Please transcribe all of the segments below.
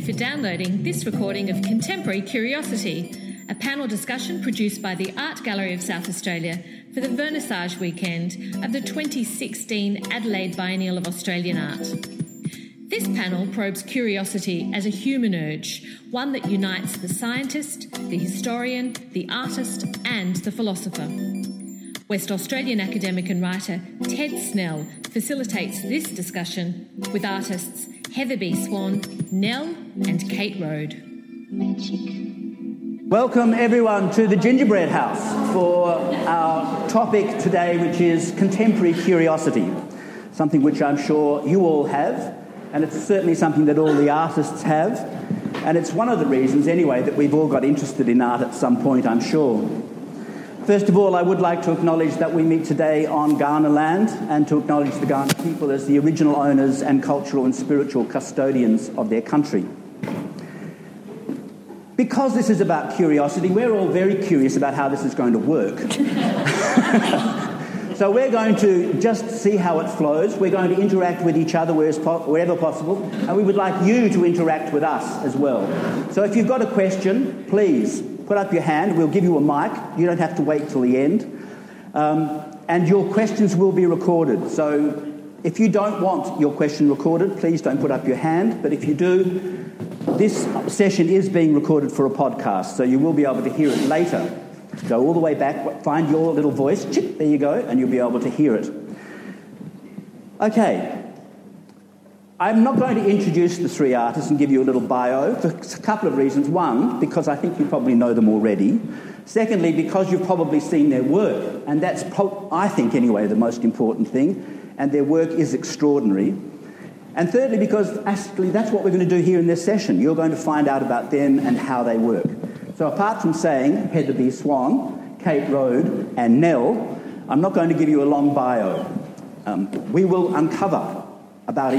you for downloading this recording of Contemporary Curiosity, a panel discussion produced by the Art Gallery of South Australia for the Vernissage weekend of the 2016 Adelaide Biennial of Australian Art. This panel probes curiosity as a human urge, one that unites the scientist, the historian, the artist, and the philosopher. West Australian academic and writer Ted Snell facilitates this discussion with artists Heather B. Swan, Nell, and Kate Rode. Magic. Welcome everyone to the Gingerbread House for our topic today, which is contemporary curiosity, something which I'm sure you all have, and it's certainly something that all the artists have, and it's one of the reasons anyway that we've all got interested in art at some point, I'm sure. First of all, I would like to acknowledge that we meet today on Ghana land and to acknowledge the Ghana people as the original owners and cultural and spiritual custodians of their country. Because this is about curiosity, we're all very curious about how this is going to work. So we're going to just see how it flows. We're going to interact with each other wherever possible, and we would like you to interact with us as well. So if you've got a question, please put up your hand. We'll give you a mic. You don't have to wait till the end. And your questions will be recorded. So if you don't want your question recorded, please don't put up your hand. But if you do, this session is being recorded for a podcast, so you will be able to hear it later. Go all the way back, find your little voice, chip, there you go, and you'll be able to hear it. Okay. I'm not going to introduce the three artists and give you a little bio for a couple of reasons. One, because I think you probably know them already. Secondly, because you've probably seen their work, and that's, I think anyway, the most important thing, and their work is extraordinary. And thirdly, because actually that's what we're going to do here in this session. You're going to find out about them and how they work. So apart from saying Heather B. Swan, Kate Rode, and Nell, I'm not going to give you a long bio. We will uncover about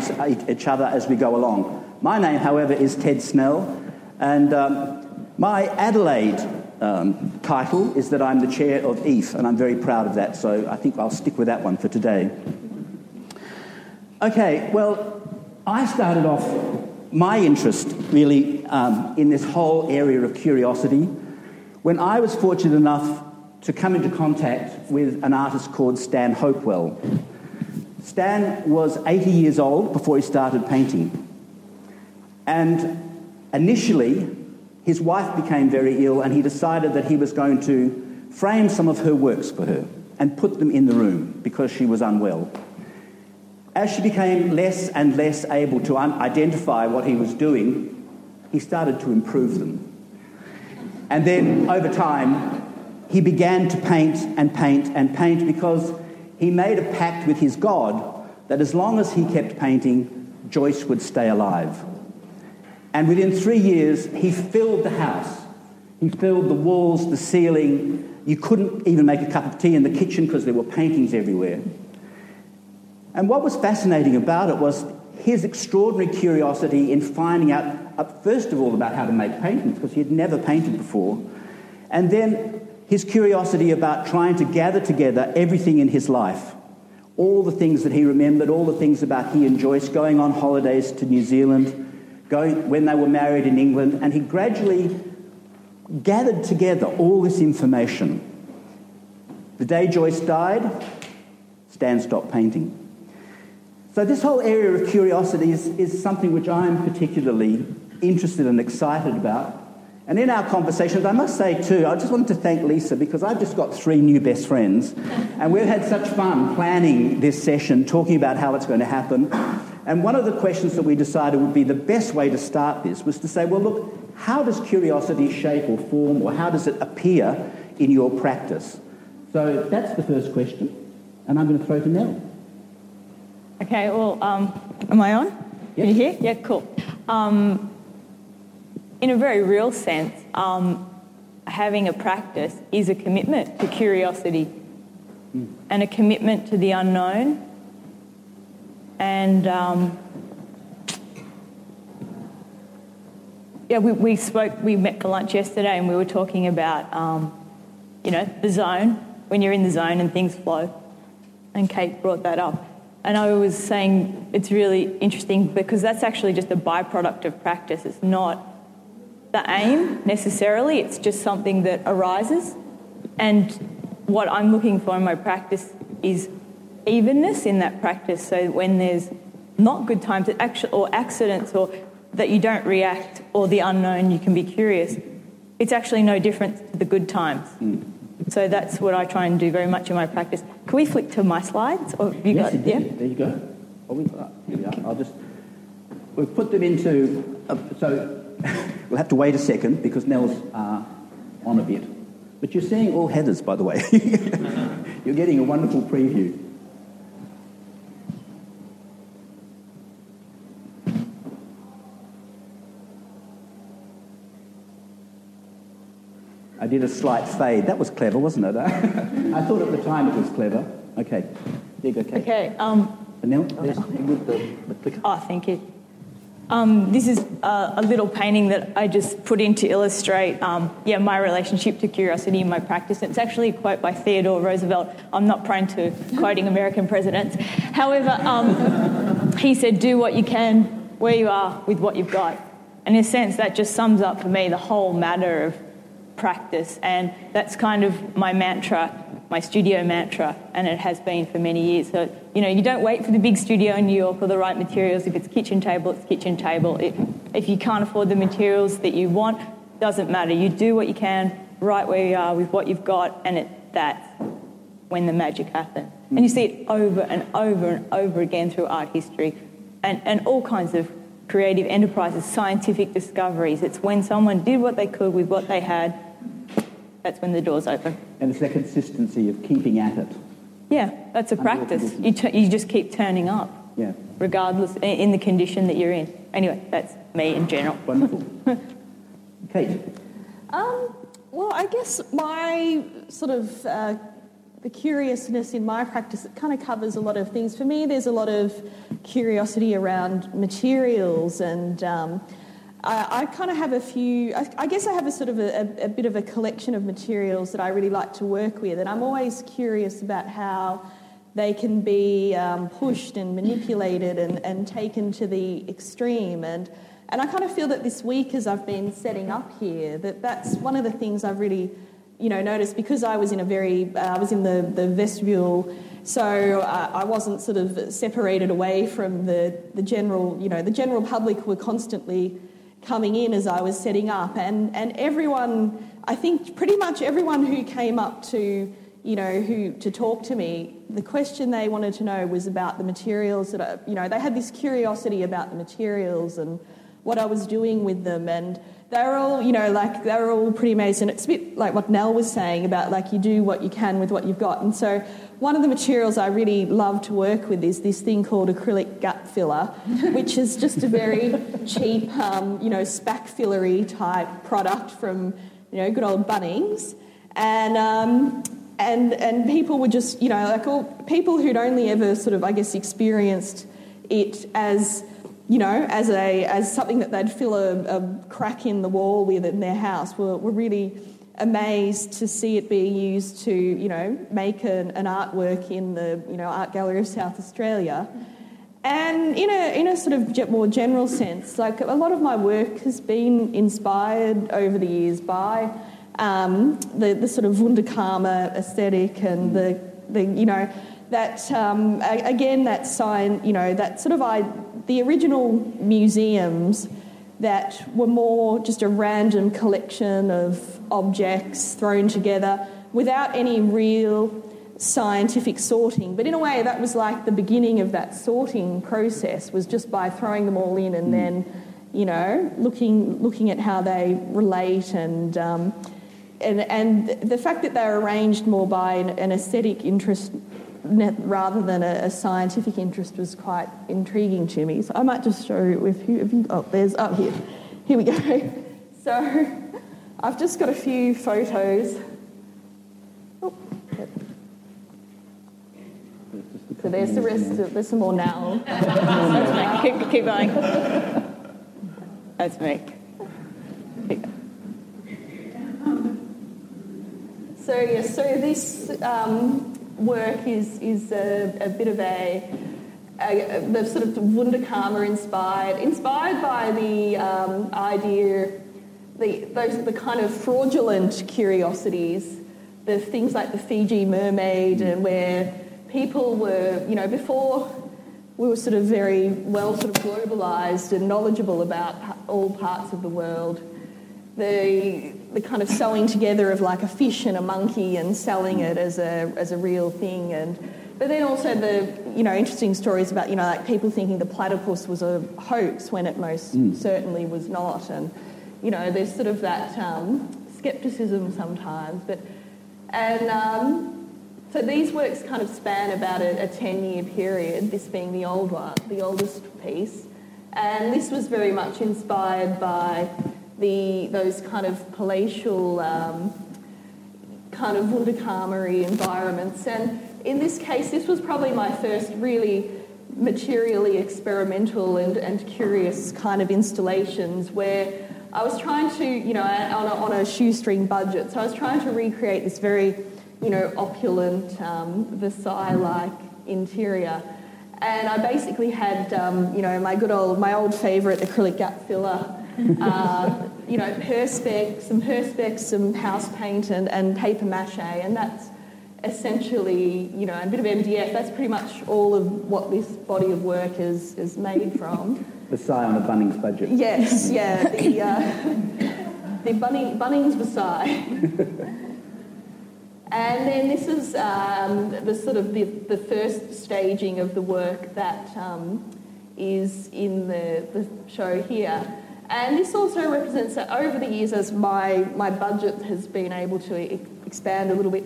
each other as we go along. My name, however, is Ted Snell, and my Adelaide title is that I'm the chair of ETH, and I'm very proud of that, so I think I'll stick with that one for today. Okay, well, I started off my interest, really, in this whole area of curiosity when I was fortunate enough to come into contact with an artist called Stan Hopewell. Stan was 80 years old before he started painting. And initially, his wife became very ill, and he decided that he was going to frame some of her works for her and put them in the room because she was unwell. As she became less and less able to identify what he was doing, he started to improve them. And then, over time, he began to paint and paint and paint because he made a pact with his God that as long as he kept painting, Joyce would stay alive. And within 3 years, he filled the house. He filled the walls, the ceiling. You couldn't even make a cup of tea in the kitchen because there were paintings everywhere. And what was fascinating about it was his extraordinary curiosity in finding out, first of all, about how to make paintings, because he had never painted before, and then his curiosity about trying to gather together everything in his life, all the things that he remembered, all the things about he and Joyce, going on holidays to New Zealand, going when they were married in England, and he gradually gathered together all this information. The day Joyce died, Stan stopped painting. So this whole area of curiosity is something which I'm particularly interested and excited about. And in our conversations, I must say too, I just wanted to thank Lisa because I've just got three new best friends. And we've had such fun planning this session, talking about how it's going to happen. And one of the questions that we decided would be the best way to start this was to say, well, look, how does curiosity shape or form, or how does it appear in your practice? So that's the first question. And I'm going to throw to Nell. Okay, well, am I on? Yep. Can you hear? Yeah, cool. In a very real sense, having a practice is a commitment to curiosity and a commitment to the unknown. And, we met for lunch yesterday and we were talking about, the zone, when you're in the zone and things flow. And Kate brought that up. And I was saying it's really interesting because that's actually just a byproduct of practice. It's not the aim necessarily. It's just something that arises. And what I'm looking for in my practice is evenness in that practice. So when there's not good times or accidents or that you don't react or the unknown, you can be curious. It's actually no different to the good times. Mm. So that's what I try and do very much in my practice. Can we flick to my slides? Or have you got, yeah? There you go. Oh, here we are. We've put them into... So we'll have to wait a second because Nell's on a bit. But you're seeing all headers, by the way. You're getting a wonderful preview. I did a slight fade. That was clever, wasn't it? I thought at the time it was clever. Okay. There you go, Kate. Okay. And now, there's with the clicker. Oh, thank you. This is a little painting that I just put in to illustrate, my relationship to curiosity in my practice. It's actually a quote by Theodore Roosevelt. I'm not prone to quoting American presidents. However, he said, "Do what you can, where you are, with what you've got." And in a sense, that just sums up for me the whole matter of practice, and that's kind of my mantra, my studio mantra, and it has been for many years. So, you don't wait for the big studio in New York or the right materials. If it's kitchen table, it's kitchen table. If you can't afford the materials that you want, doesn't matter. You do what you can, right where you are, with what you've got, and that's when the magic happens. And you see it over and over and over again through art history and all kinds of creative enterprises, scientific discoveries. It's when someone did what they could with what they had, that's when the doors open. And it's that consistency of keeping at it. Yeah, that's a practice. You just keep turning up, regardless, in the condition that you're in. Anyway, that's me in general. Wonderful. Kate? Well, I guess my sort of the curiousness in my practice, it kind of covers a lot of things. For me, there's a lot of curiosity around materials and... I kind of have a few... I guess I have a sort of a bit of a collection of materials that I really like to work with, and I'm always curious about how they can be pushed and manipulated and taken to the extreme. And I kind of feel that this week, as I've been setting up here, that's one of the things I've really, noticed, because I was in the vestibule... So I wasn't sort of separated away from the general, the general public were constantly coming in as I was setting up. And everyone, I think pretty much everyone who came up to, to talk to me, the question they wanted to know was about the materials that, they had this curiosity about the materials and what I was doing with them. And they were all, they were all pretty amazing. It's a bit like what Nell was saying about, you do what you can with what you've got. And so... one of the materials I really love to work with is this thing called acrylic gut filler, which is just a very cheap, spack fillery type product from, good old Bunnings. And people would just, people who'd only ever sort of, I guess, experienced it as, as something that they'd fill a crack in the wall with in their house were really... amazed to see it being used to, make an artwork in the, Art Gallery of South Australia. And in a sort of more general sense, a lot of my work has been inspired over the years by the sort of Wunderkammer aesthetic and that sign, the original museums that were more just a random collection of objects thrown together without any real scientific sorting. But in a way, that was like the beginning of that sorting process, was just by throwing them all in and then, looking at how they relate and the fact that they're arranged more by an aesthetic interest rather than a scientific interest was quite intriguing to me. So I might just show you there's up here. Here we go. So I've just got a few photos. Oh, yep. So there's the rest. There's some more now. Keep going. That's me. So yes. So this work is a bit of a the sort of Wunderkammer inspired by the idea, the kind of fraudulent curiosities, the things like the Fiji mermaid, and where people were, you know, before we were sort of very well sort of globalised and knowledgeable about all parts of the world, the kind of sewing together of like a fish and a monkey and selling it as a real thing. And but then also the, you know, interesting stories about, you know, like people thinking the platypus was a hoax when it most certainly was not. And, you know, there's sort of that scepticism sometimes. But and so these works kind of span about a 10-year period, this being the old one, the oldest piece. And this was very much inspired by those kind of palatial kind of Wunderkammery environments. And in this case, this was probably my first really materially experimental and curious kind of installations where I was trying to, you know, on a shoestring budget, so I was trying to recreate this very, you know, opulent Versailles-like interior. And I basically had, you know, my old favourite acrylic gap filler, you know, perspex, some house paint and paper mache, and that's essentially, you know, a bit of MDF. That's pretty much all of what this body of work is made from. Versailles on a Bunnings budget. Yes, yeah, the Bunnings Versailles. And then this is the sort of the first staging of the work that is in the show here. And this also represents that over the years, as my budget has been able to expand a little bit,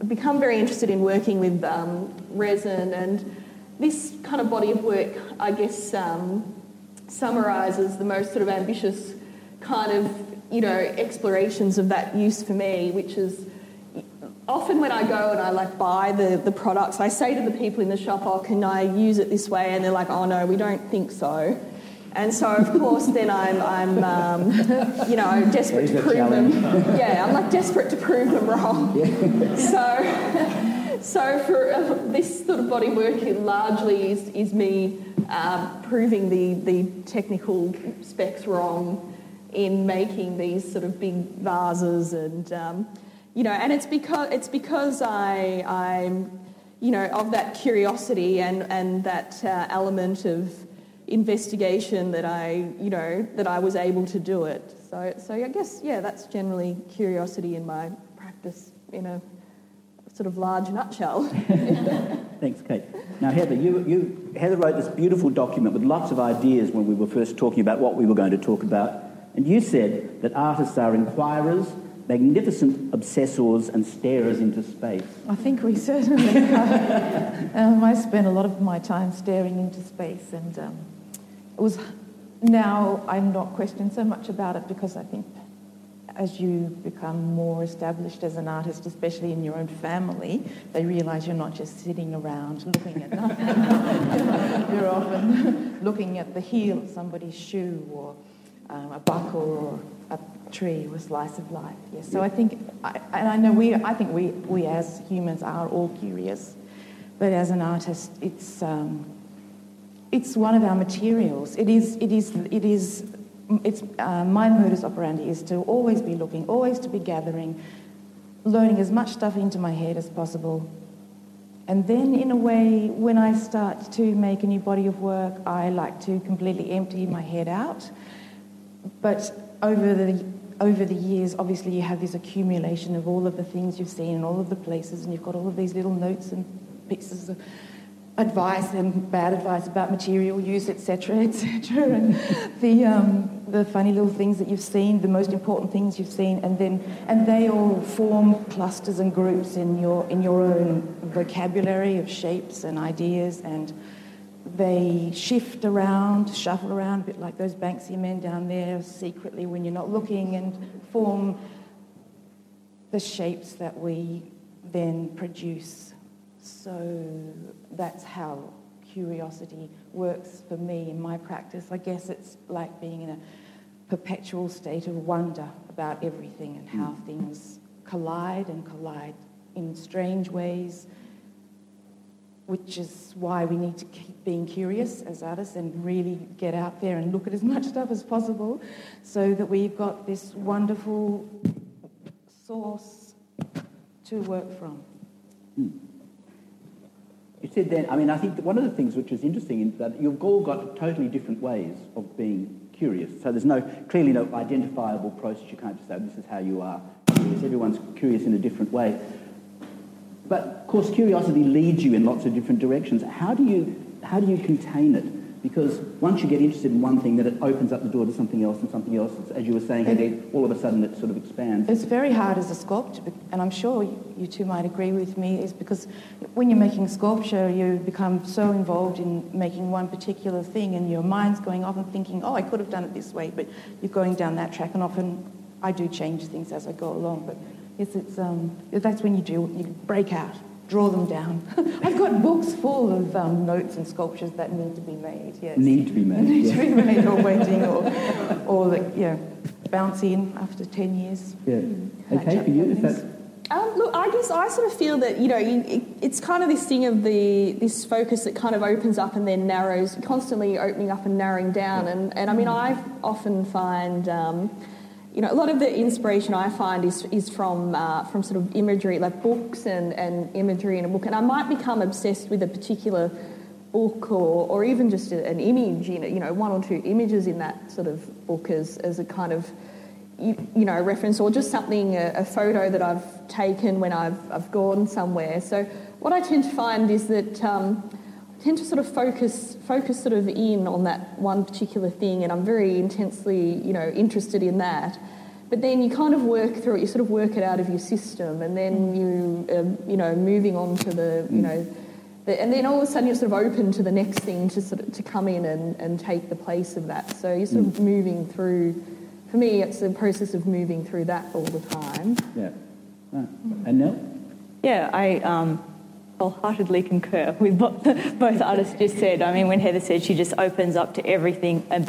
I've become very interested in working with resin, and this kind of body of work, I guess, summarises the most sort of ambitious kind of, you know, explorations of that use for me, which is often when I go and I like buy the products, I say to the people in the shop, oh, can I use it this way? And they're like, oh no, we don't think so. And so, of course, then I'm you know, desperate to prove them. Yeah, I'm like desperate to prove them wrong. Yeah. So for this sort of body work, it largely is me proving the technical specs wrong in making these sort of big vases, and you know, and it's because I'm you know, of that curiosity and that element of investigation that I, you know, that I was able to do it. So I guess, yeah, that's generally curiosity in my practice in a sort of large nutshell. Thanks, Kate. Now, Heather, Heather wrote this beautiful document with lots of ideas when we were first talking about what we were going to talk about, and you said that artists are inquirers, magnificent obsessors, and starers into space. I think we certainly are. I spent a lot of my time staring into space, and it was. Now I'm not questioned so much about it, because I think as you become more established as an artist, especially in your own family, they realise you're not just sitting around looking at nothing. You're often looking at the heel of somebody's shoe, or a buckle, or a tree, or a slice of life. Yes. So I think, I think we as humans are all curious, but as an artist, it's one of our materials. It's my modus operandi is to always be looking, always to be gathering, loading as much stuff into my head as possible. And then, in a way, when I start to make a new body of work, I like to completely empty my head out. But over the years, obviously, you have this accumulation of all of the things you've seen and all of the places, and you've got all of these little notes and pieces of advice and bad advice about material use, etc., etc., and the funny little things that you've seen, the most important things you've seen, and they all form clusters and groups in your own vocabulary of shapes and ideas, and they shift around, shuffle around, a bit like those Banksia men down there secretly when you're not looking, and form the shapes that we then produce. So that's how curiosity works for me in my practice. I guess it's like being in a perpetual state of wonder about everything and how things collide in strange ways. which is why we need to keep being curious as artists and really get out there and look at as much stuff as possible so that we've got this wonderful source to work from. Mm. You said then, I mean, I think that one of the things which is interesting is that you've all got totally different ways of being curious. So there's clearly no identifiable process. You can't just say, this is how you are curious. Everyone's curious in a different way. But, of course, curiosity leads you in lots of different directions. How do you contain it? Because once you get interested in one thing, then it opens up the door to something else and something else. As you were saying, all of a sudden it sort of expands. It's very hard as a sculptor, and I'm sure you two might agree with me, is because when you're making sculpture, you become so involved in making one particular thing and your mind's going off and thinking, oh, I could have done it this way, but you're going down that track, and often I do change things as I go along, but... Yes, that's when you break out, draw them down. I've got books full of notes and sculptures that need to be made, yes. Need to be made, or waiting, or bounce in after 10 years. Yeah. Okay, for you, look, I guess I sort of feel that, it's kind of this thing of this focus that kind of opens up and then narrows, constantly opening up and narrowing down. Yeah. And I mean, I often find... a lot of the inspiration I find is from sort of imagery, like books and imagery in a book. And I might become obsessed with a particular book or even just an image, one or two images in that sort of book as a kind of, reference, or just something, a photo that I've taken when I've gone somewhere. So what I tend to find is that... tend to sort of focus sort of in on that one particular thing, and I'm very intensely, interested in that. But then you kind of work through it, you sort of work it out of your system, and then you moving on to the, and then all of a sudden you're sort of open to the next thing to sort of to come in and take the place of that. So you're sort of moving through, for me it's the process of moving through that all the time. Yeah. Right. And Nell? Yeah, I... wholeheartedly concur with what both artists just said. I mean, when Heather said she just opens up to everything and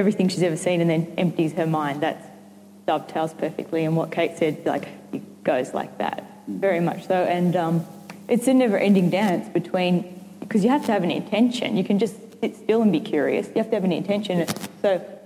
everything she's ever seen and then empties her mind, that dovetails perfectly. And what Kate said, it goes like that, very much so. And it's a never-ending dance between... Because you have to have an intention. You can just sit still and be curious. You have to have an intention.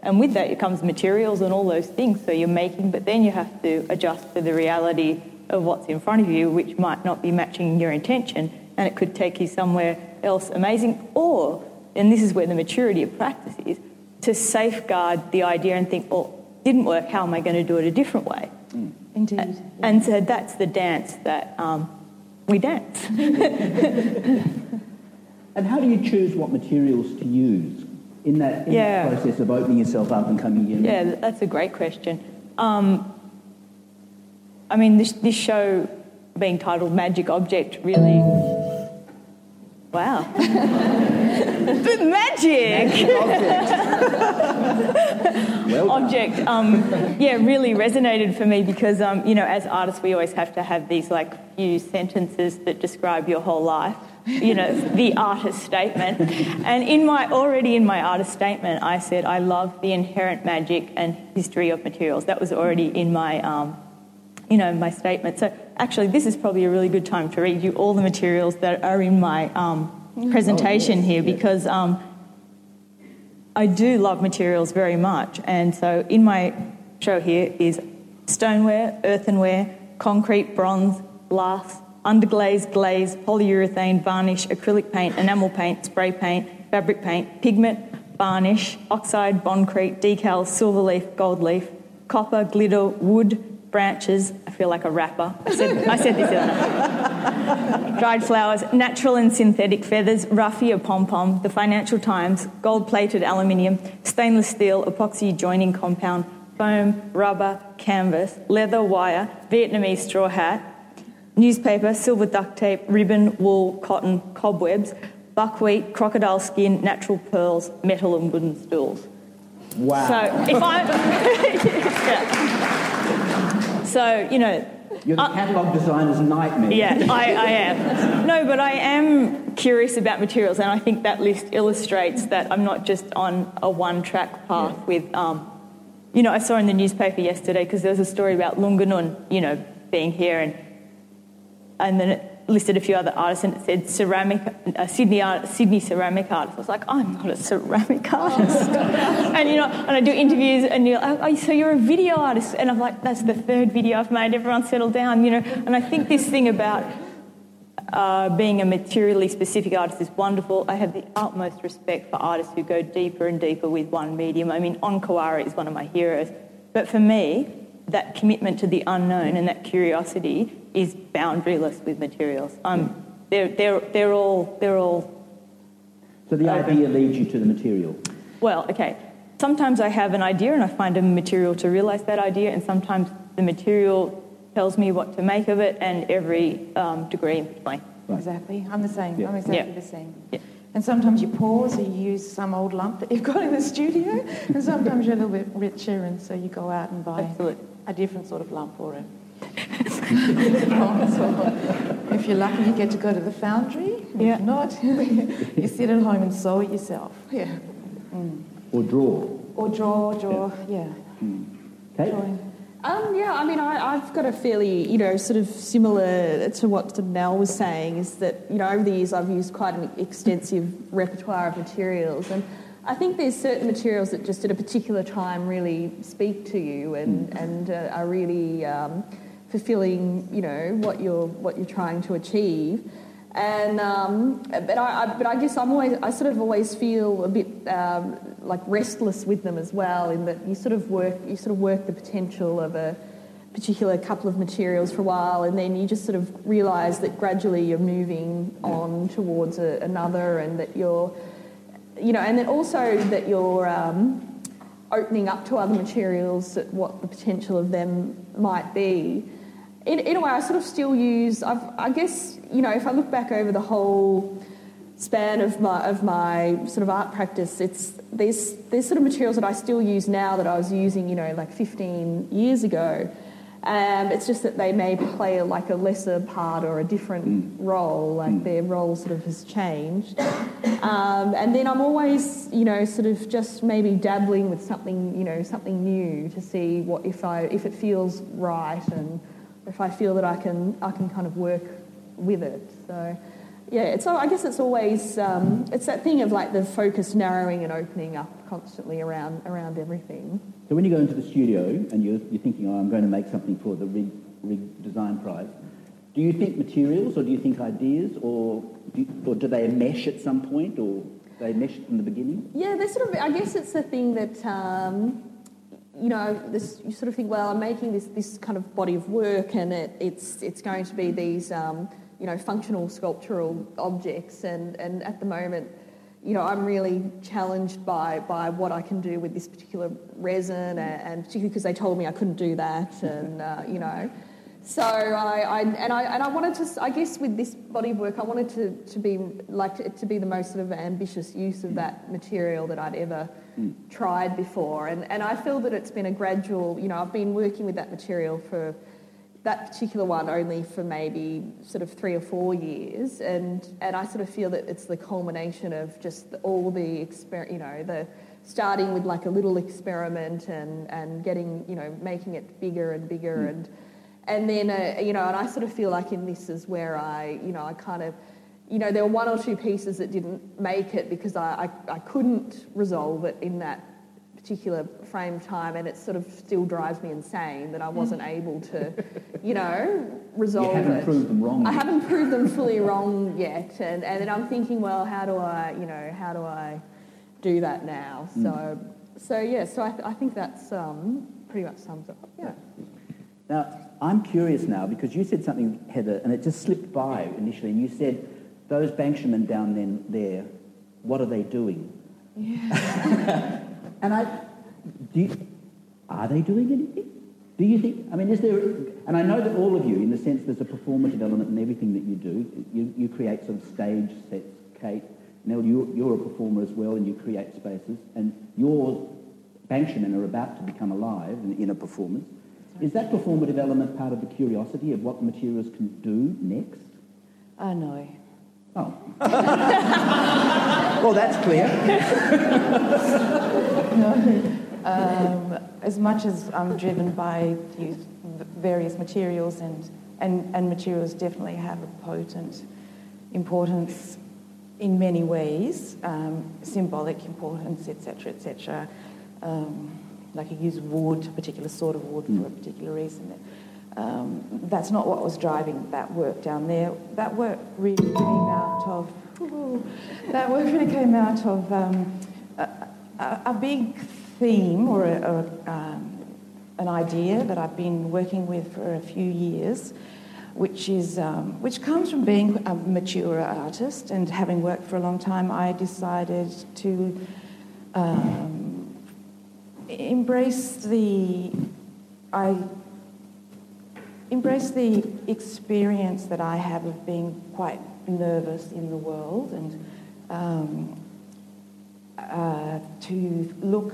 And with that, it comes materials and all those things. So you're making, but then you have to adjust to the reality of what's in front of you, which might not be matching your intention, and it could take you somewhere else amazing. Or, and this is where the maturity of practice is, to safeguard the idea and think, didn't work, how am I going to do it a different way? Mm. Indeed. And so that's the dance that we dance. And how do you choose what materials to use in that process of opening yourself up and coming in? Yeah, that's a great question. I mean, this show being titled Magic Object really... Wow. But magic! Object. Well done. Object, really resonated for me because, as artists we always have to have these, few sentences that describe your whole life. The artist statement. And in my artist statement, I said, I love the inherent magic and history of materials. That was already in my... my statement. So actually, this is probably a really good time to read you all the materials that are in my presentation here, because I do love materials very much. And so in my show here is stoneware, earthenware, concrete, bronze, glass, underglaze, glaze, polyurethane, varnish, acrylic paint, enamel paint, spray paint, fabric paint, pigment, varnish, oxide, bondcrete, decals, silver leaf, gold leaf, copper, glitter, wood, branches, I feel like a rapper. I said this earlier. Dried flowers, natural and synthetic feathers, raffia pom-pom, the Financial Times, gold-plated aluminium, stainless steel, epoxy joining compound, foam, rubber, canvas, leather, wire, Vietnamese straw hat, newspaper, silver duct tape, ribbon, wool, cotton, cobwebs, buckwheat, crocodile skin, natural pearls, metal and wooden stools. Wow. So if I... yeah. So, You're the catalogue designer's nightmare. Yeah, I am. No, but I am curious about materials, and I think that list illustrates that I'm not just on a one-track path with... I saw in the newspaper yesterday, because there was a story about Lunganun, being here, and then listed a few other artists, and it said ceramic, Sydney ceramic artist. I was like, I'm not a ceramic artist. And, you know, and I do interviews, and you're like, oh, so you're a video artist. And I'm like, that's the third video I've made. Everyone settle down, you know. And I think this thing about being a materially specific artist is wonderful. I have the utmost respect for artists who go deeper and deeper with one medium. I mean, On Kawara is one of my heroes. But for me, that commitment to the unknown and that curiosity is boundaryless with materials. They're all. So the idea leads you to the material. Well, okay. Sometimes I have an idea and I find a material to realise that idea, and sometimes the material tells me what to make of it, and every degree in between. Right. Exactly. I'm the same. Yeah. I'm exactly the same. Yeah. And sometimes you pause, or you use some old lump that you've got in the studio, and sometimes you're a little bit richer, and so you go out and buy a different sort of lump or a if you're lucky, you get to go to the foundry. Yeah. If not, you sit at home and sew it yourself. Yeah. Mm. Or draw. Or draw. Yeah. Kate? Yeah, I mean, I've got a fairly, you know, sort of similar to what Mel was saying, is that, you know, over the years I've used quite an extensive repertoire of materials, and I think there's certain materials that just at a particular time really speak to you and are really fulfilling, you know, what you're trying to achieve. And but I guess I always feel a bit like restless with them as well, in that you sort of work the potential of a particular couple of materials for a while, and then you just sort of realise that gradually you're moving on towards another, and that you're, you know, and then also that you're opening up to other materials, at what the potential of them might be. In a way, I sort of still use. I guess, you know, if I look back over the whole span of my sort of art practice, it's there's sort of materials that I still use now that I was using, you know, like 15 years ago. It's just that they may play like a lesser part or a different role. Like their role sort of has changed. And then I'm always, you know, sort of just maybe dabbling with something, you know, something new to see what if it feels right, and if I feel that I can kind of work with it. So, yeah, I guess it's always it's that thing of like the focus narrowing and opening up constantly around everything. So when you go into the studio and you're thinking, oh, I'm going to make something for the Ricard Design Prize, do you think materials, or do you think ideas, or do they mesh at some point, or they mesh from the beginning? Yeah, they sort of. I guess it's the thing that. You know, you sort of think, well, I'm making this kind of body of work, and it's going to be these, you know, functional sculptural objects, and at the moment, you know, I'm really challenged by what I can do with this particular resin, and particularly because they told me I couldn't do that, and, you know. So I wanted to, I guess with this body of work, I wanted to be the most sort of ambitious use of that material that I'd ever tried before. And I feel that it's been a gradual, you know, I've been working with that material for that particular one only for maybe sort of 3 or 4 years. And I sort of feel that it's the culmination of just all the you know, the starting with like a little experiment and getting, you know, making it bigger and bigger and then, you know, and I sort of feel like in this is where I kind of, you know, there were 1 or 2 pieces that didn't make it because I couldn't resolve it in that particular frame time, and it sort of still drives me insane that I wasn't able to, you know, resolve it. I haven't proved them fully wrong yet, and then I'm thinking, well, how do I do that now? So I think that's pretty much sums up. Yeah. Now, I'm curious now, because you said something, Heather, and it just slipped by initially, and you said, those Bankshamen down there, what are they doing? Yeah. And are they doing anything? Do you think, I mean, is there, and I know that all of you, in the sense there's a performative element in everything that you do, you create sort of stage sets, Kate, Nell, you're a performer as well, and you create spaces, and your Bankshamen are about to become alive in a performance. Is that performative element part of the curiosity of what materials can do next? No. Oh. Well, that's clear. No. As much as I'm driven by various materials and and materials definitely have a potent importance in many ways, symbolic importance, etc. Like you use wood, a particular sort of wood for a particular reason. That's not what was driving that work down there. That work really came out of a big theme or an idea that I've been working with for a few years, which is which comes from being a mature artist and having worked for a long time. I decided to embrace the experience that I have of being quite nervous in the world, and to look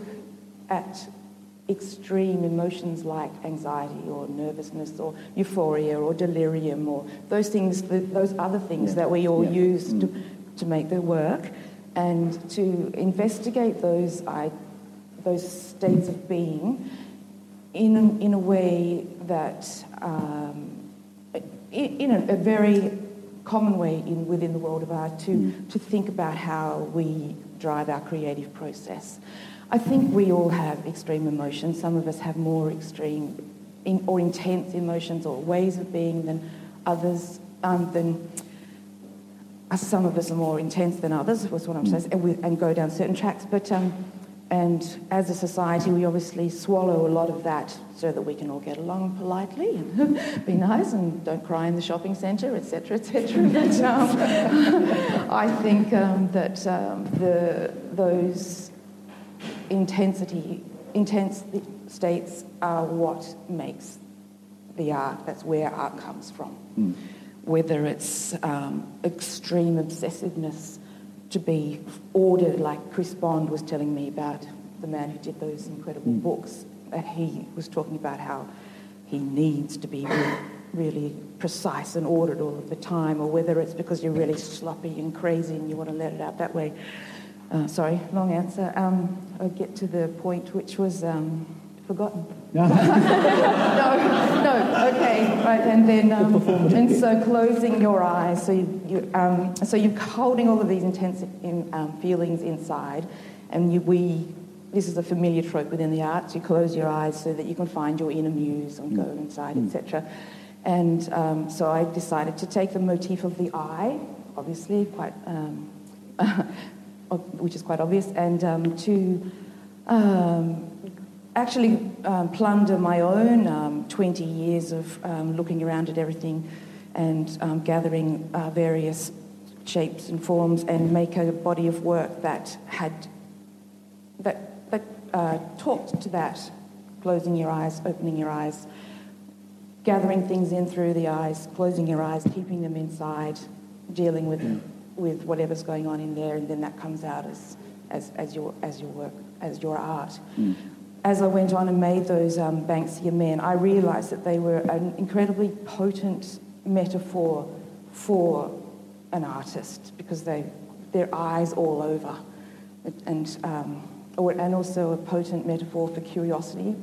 at extreme emotions like anxiety or nervousness or euphoria or delirium or those things, those other things that we all use to make the work, and to investigate those states of being in a way that in a very common way within the world of art to think about how we drive our creative process. I think we all have extreme emotions. Some of us have more extreme or intense emotions or ways of being than others. Some of us are more intense than others, was what I'm saying, and go down certain tracks. But and as a society, we obviously swallow a lot of that so that we can all get along politely and be nice and don't cry in the shopping centre, etc., etc. But I think that those intense states are what makes the art. That's where art comes from. Whether it's extreme obsessiveness to be ordered, like Chris Bond was telling me about, the man who did those incredible books, that he was talking about how he needs to be really precise and ordered all of the time, or whether it's because you're really sloppy and crazy and you want to let it out that way. Sorry, long answer. I'll get to the point, which was forgotten. No, okay, right, and then so closing your eyes, so you're holding all of these intense feelings inside, and this is a familiar trope within the arts. You close your eyes so that you can find your inner muse and go inside, etc. And so I decided to take the motif of the eye, obviously quite. Which is quite obvious, and to actually plunder my own 20 years of looking around at everything and gathering various shapes and forms, and make a body of work that that talked to that, closing your eyes, opening your eyes, gathering things in through the eyes, closing your eyes, keeping them inside, dealing with them. With whatever's going on in there, and then that comes out as your work, as your art. As I went on and made those Banksia men, I realised that they were an incredibly potent metaphor for an artist, because their eyes all over, and also a potent metaphor for curiosity,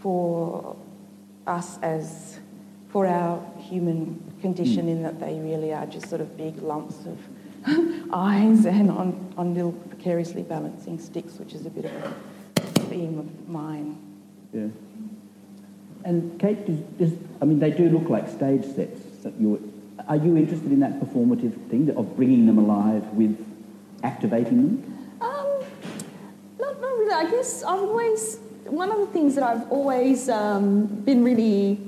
for us as for our human condition, in that they really are just sort of big lumps of eyes and on little precariously balancing sticks, which is a bit of a theme of mine. Yeah. And Kate, they do look like stage sets. So are you interested in that performative thing of bringing them alive with activating them? Not really. I guess I've always... One of the things that I've always been really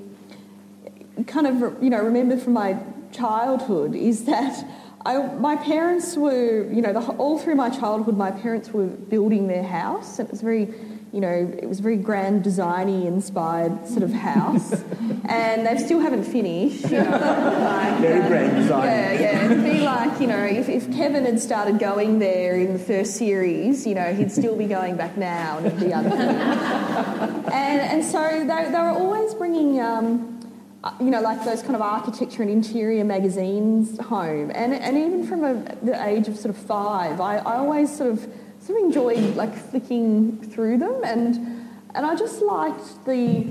kind of, remembered from my childhood is that my parents were, all through my childhood, my parents were building their house, and it was very, very grand designy inspired sort of house, and they still haven't finished. Very grand design. Yeah. It'd be like, if Kevin had started going there in the first series, he'd still be going back now and the other thing. And so they were always bringing, like those kind of architecture and interior magazines home, and even from the age of sort of 5, I always sort of enjoyed like flicking through them, and And I just liked the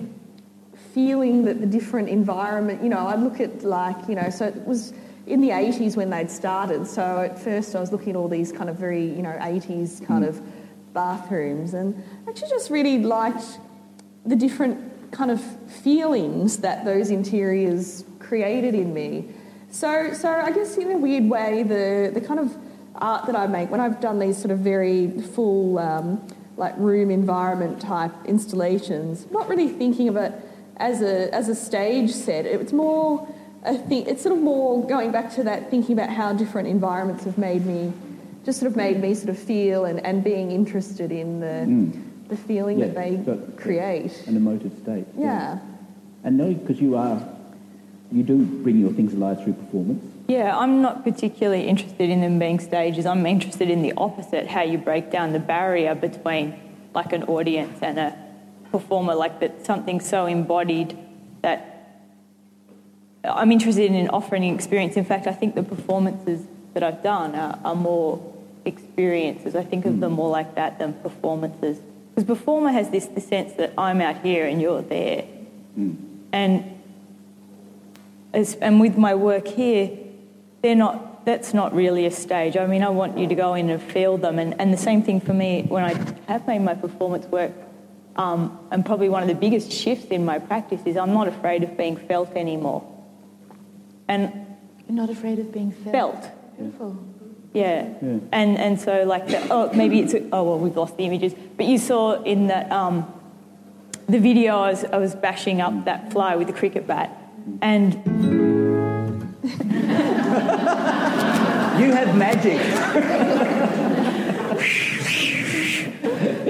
feeling that the different environment, you know, I'd look at like, you know, so it was in the 80s when they'd started. So at first I was looking at all these kind of very, you know, 80s kind of bathrooms, and actually just really liked the different kind of feelings that those interiors created in me. So I guess in a weird way, the kind of art that I make, when I've done these sort of very full like room environment type installations, not really thinking of it as a stage set. It's more a thing. It's sort of more going back to that, thinking about how different environments have made me, just sort of made me sort of feel and being interested in the feeling that they create. An emotive state. Yeah. And no, because you do bring your things alive through performance. Yeah, I'm not particularly interested in them being stages. I'm interested in the opposite, how you break down the barrier between like an audience and a performer, like that something so embodied that I'm interested in offering an experience. In fact, I think the performances that I've done are more experiences. I think of them more like that than performances. Because performer has this sense that I'm out here and you're there. And with my work here, that's not really a stage. I mean, I want you to go in and feel them. And the same thing for me when I have made my performance work, and probably one of the biggest shifts in my practice is I'm not afraid of being felt anymore. And you're not afraid of being felt. Beautiful. Yeah. And so like, we've lost the images. But you saw in that the video I was bashing up that fly with the cricket bat. And you have magic.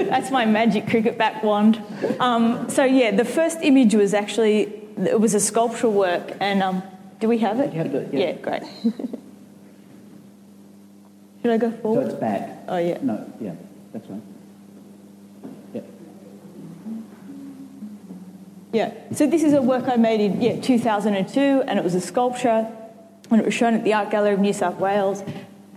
That's my magic cricket bat wand. The first image was it was a sculptural work, and do we have it? You have it, yeah. Yeah, great. Should I go forward? So it's back. Oh yeah. No, yeah, that's right. Yeah, so this is a work I made in 2002, and it was a sculpture, and it was shown at the Art Gallery of New South Wales,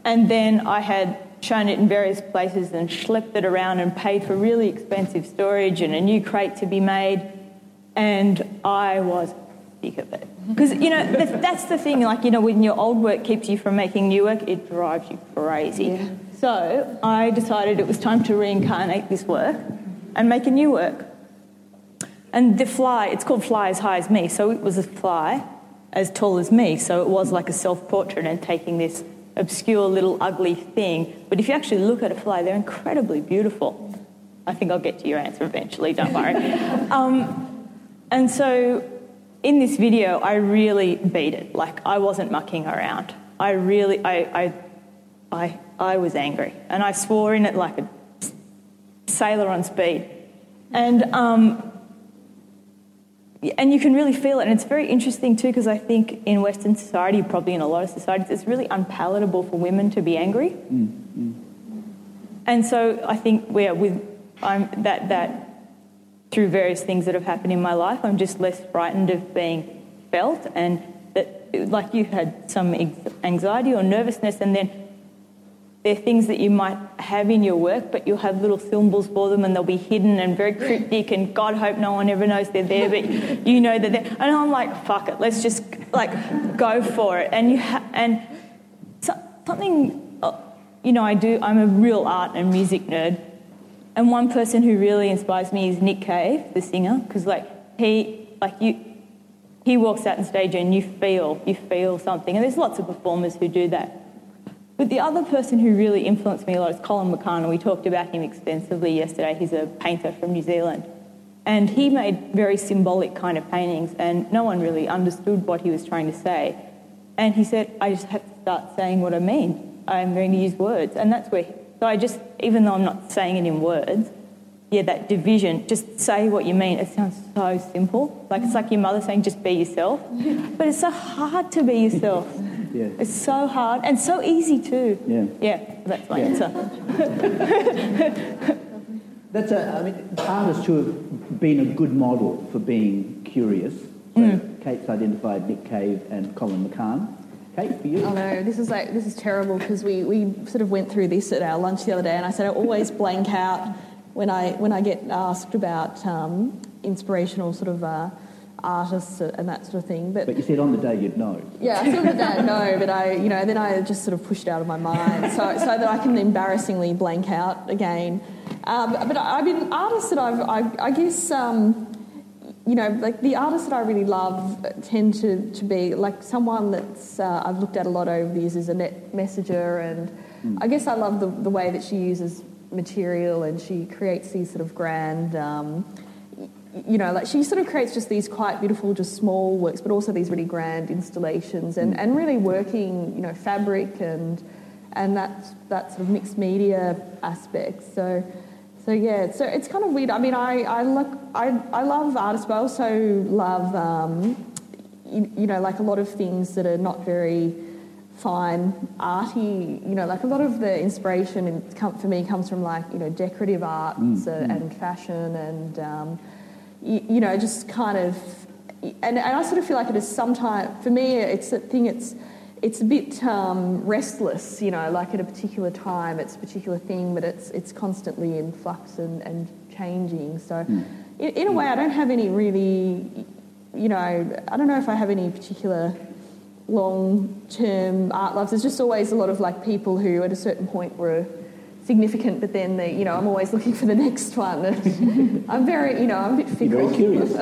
and then I had shown it in various places and schlepped it around and paid for really expensive storage and a new crate to be made, and I was sick of it. Because, you know, that's the thing, like, you know, when your old work keeps you from making new work, it drives you crazy. Yeah. So I decided it was time to reincarnate this work and make a new work. And the fly, it's called Fly As High As Me, so it was a fly as tall as me, so it was like a self-portrait and taking this obscure little ugly thing. But if you actually look at a fly, they're incredibly beautiful. I think I'll get to your answer eventually, don't worry. And so in this video, I really beat it. Like, I wasn't mucking around. I was angry. And I swore in it like a sailor on speed. And you can really feel it, and it's very interesting too, because I think in Western society, probably in a lot of societies, it's really unpalatable for women to be angry. And so I think through various things that have happened in my life, I'm just less frightened of being felt, and that like you had some anxiety or nervousness, and then there are things that you might have in your work, but you'll have little symbols for them, and they'll be hidden and very cryptic, and God hope no one ever knows they're there, but you know that they're there. And I'm like, fuck it, let's just like go for it. And I'm a real art and music nerd, and one person who really inspires me is Nick Cave, the singer, because like he walks out on stage and you feel something, and there's lots of performers who do that. But the other person who really influenced me a lot is Colin McCahon. We talked about him extensively yesterday. He's a painter from New Zealand. And he made very symbolic kind of paintings, and no one really understood what he was trying to say. And he said, I just have to start saying what I mean. I'm going to use words. And that's where... So I just, even though I'm not saying it in words, that division, just say what you mean. It sounds so simple. Like, it's like your mother saying, just be yourself. But it's so hard to be yourself. Yeah. It's so hard and so easy too. Yeah, that's my answer. Artists who have been a good model for being curious. So Kate's identified Nick Cave and Colin McCahon. Kate, for you. Oh no, this is terrible because we sort of went through this at our lunch the other day, and I said I always blank out when I get asked about inspirational sort of artists and that sort of thing. But you said on the day you'd know. Yeah, I said on the day I'd know, but then I just sort of pushed it out of my mind so that I can embarrassingly blank out again. But I mean, artists that I guess, like the artists that I really love tend to be like someone that's I've looked at a lot over the years is Annette Messager, and I guess I love the way that she uses material and she creates these sort of grand... like she sort of creates just these quite beautiful, just small works, but also these really grand installations and really working, fabric and that sort of mixed media aspect. So yeah, so it's kind of weird. I mean, I love artists, but I also love like a lot of things that are not very fine arty. Like a lot of the inspiration for me comes from like decorative arts and fashion and. Just kind of... And I sort of feel like it is sometimes... For me, it's a thing, it's a bit restless, like at a particular time, it's a particular thing, but it's constantly in flux and changing. So in a way, I don't have any really... I don't know if I have any particular long-term art loves. There's just always a lot of like people who at a certain point were... significant, but then I'm always looking for the next one. And I'm very, I'm a bit fickle. You're very curious.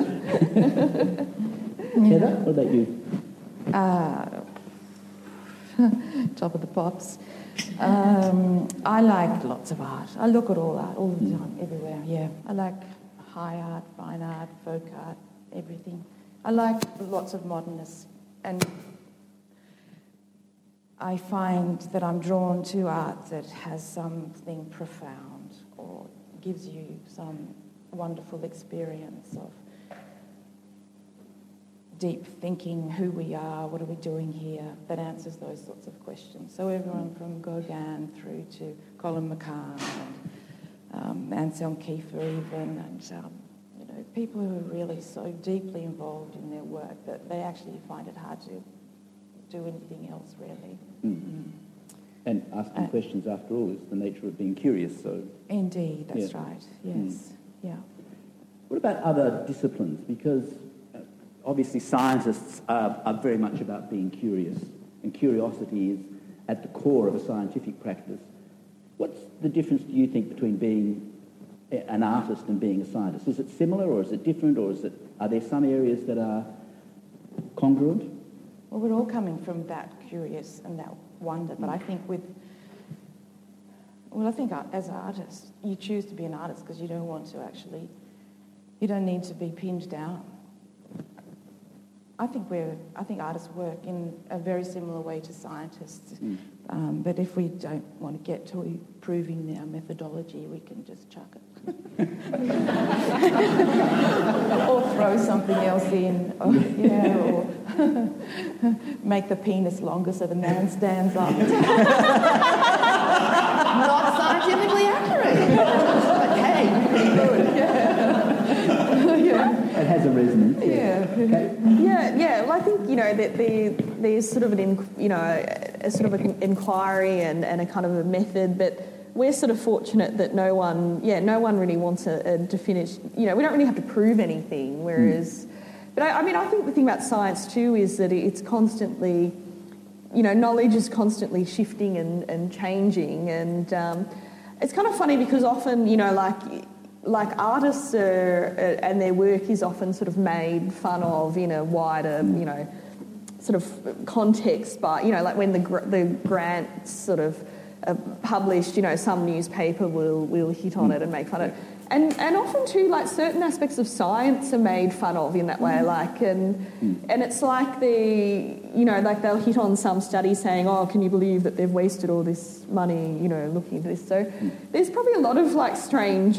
Heather, what about you? Top of the pops. I like lots of art. I look at all art all the time, everywhere. Yeah, I like high art, fine art, folk art, everything. I like lots of modernists, and I find that I'm drawn to art that has something profound or gives you some wonderful experience of deep thinking, who we are, what are we doing here, that answers those sorts of questions. So everyone from Gauguin through to Colin McCahon and Anselm Kiefer even, and people who are really so deeply involved in their work that they actually find it hard to do anything else, really. And asking questions, after all, is the nature of being curious, so... Indeed, that's right, yes, yeah. What about other disciplines? Because obviously scientists are very much about being curious, and curiosity is at the core of a scientific practice. What's the difference, do you think, between being an artist and being a scientist? Is it similar, or is it different, or are there some areas that are congruent? Well, we're all coming from that curious and that wonder, but I think I think as artists, you choose to be an artist because you don't want to actually, you don't need to be pinned down. I think artists work in a very similar way to scientists, but if we don't want to get to improving our methodology, we can just chuck it. Or throw something else in, or make the penis longer so the man stands up. Not scientifically accurate, but hey, pretty good. It has a resonance. Yeah. Well, I think that there's sort of an inquiry and a kind of a method, but we're sort of fortunate that no one really wants a definitive. We don't really have to prove anything. Whereas, but I think the thing about science too is that it's constantly, knowledge is constantly shifting and changing, and it's kind of funny because often like artists are, and their work is often sort of made fun of in a wider, sort of context. But like when the grants sort of published, some newspaper will hit on it and make fun of it, and often too, like certain aspects of science are made fun of in that way. Like and it's like like they'll hit on some study saying, "Oh, can you believe that they've wasted all this money, looking into this?" So there's probably a lot of like strange,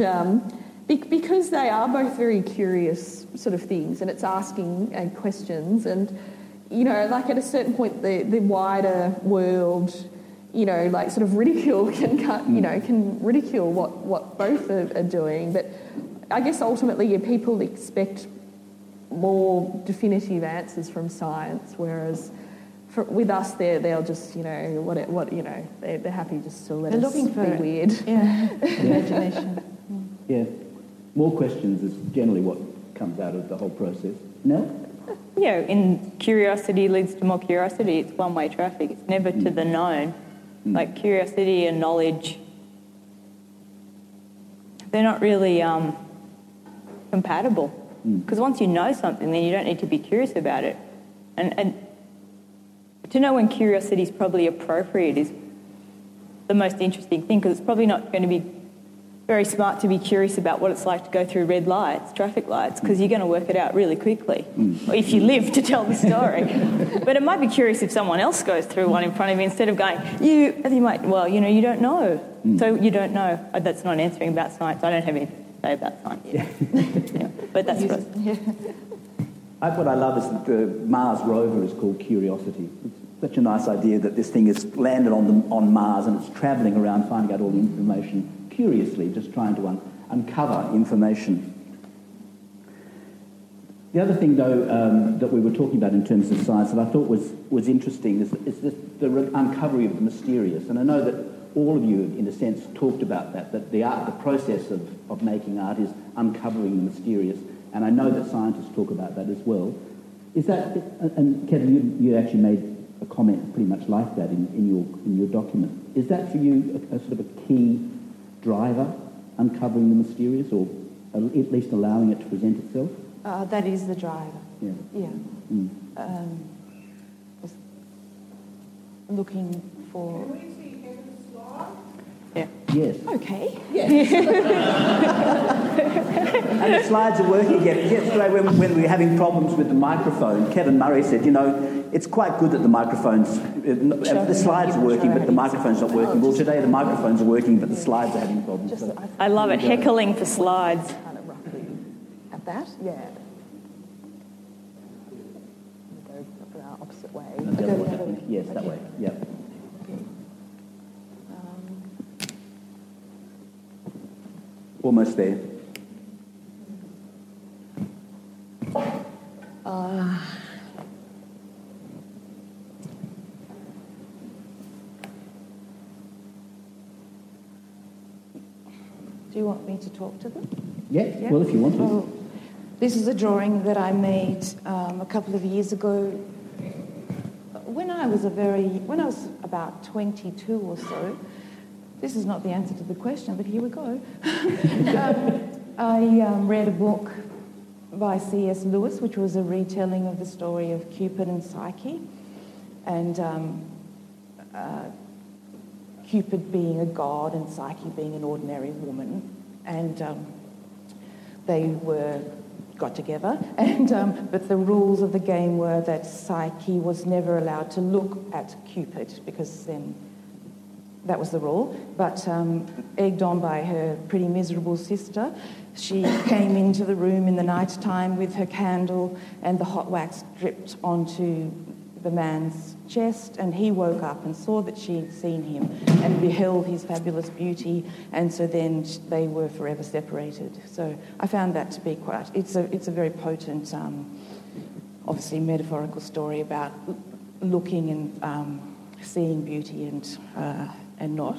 because they are both very curious sort of things, and it's asking questions, and like at a certain point, the wider world. Like sort of ridicule can ridicule what both are doing. But I guess ultimately people expect more definitive answers from science, whereas with us they'll just, they're happy just to let us be weird. Yeah, imagination. Yeah, more questions is generally what comes out of the whole process. No? Yeah, in curiosity leads to more curiosity. It's one-way traffic. It's never to the known. Like curiosity and knowledge, they're not really compatible. Because once you know something, then you don't need to be curious about it. And to know when curiosity is probably appropriate is the most interesting thing, because it's probably not going to be very smart to be curious about what it's like to go through red lights, traffic lights, because you're going to work it out really quickly, if you live to tell the story. But it might be curious if someone else goes through one in front of you, instead of going, you might, well, you know, you don't know. So you don't know. That's not answering about science. I don't have anything to say about science. Yeah. But that's what what I love is that the Mars rover is called Curiosity. It's such a nice idea that this thing has landed on Mars and it's travelling around finding out all the information curiously, just trying to uncover information. The other thing, though, that we were talking about in terms of science that I thought was interesting is the uncovery of the mysterious. And I know that all of you, in a sense, talked about that the art, the process of making art is uncovering the mysterious. And I know that scientists talk about that as well. Is that, and Kevin, you actually made a comment pretty much like that in your document. Is that for you a sort of a key driver, uncovering the mysterious, or at least allowing it to present itself? That is the driver. Yeah. Yeah. Just looking for. Can we see Kevin's slide? Yeah. Yes. Okay. Yes. And the slides are working again. Yesterday, when we were having problems with the microphone, Kevin Murray said, it's quite good that the microphones... the slides are working, but the microphone's not working. Well, today the microphones are working, but the slides are having problems. I love it, heckling for slides. Kind of roughly at that, yeah. Go the opposite way. Yes, that way, yeah. Almost there. Do you want me to talk to them? Yeah. Well, if you want to. Oh, this is a drawing that I made a couple of years ago when I was about 22 or so. This is not the answer to the question, but here we go. I read a book by C.S. Lewis, which was a retelling of the story of Cupid and Psyche, and Cupid being a god and Psyche being an ordinary woman, and they got together, and but the rules of the game were that Psyche was never allowed to look at Cupid, because then that was the rule, but egged on by her pretty miserable sister, she came into the room in the night time with her candle, and the hot wax dripped onto the man's chest, and he woke up and saw that she had seen him and beheld his fabulous beauty, and so then they were forever separated. So I found that to be quite... It's a very potent, obviously metaphorical story about looking and seeing beauty and not.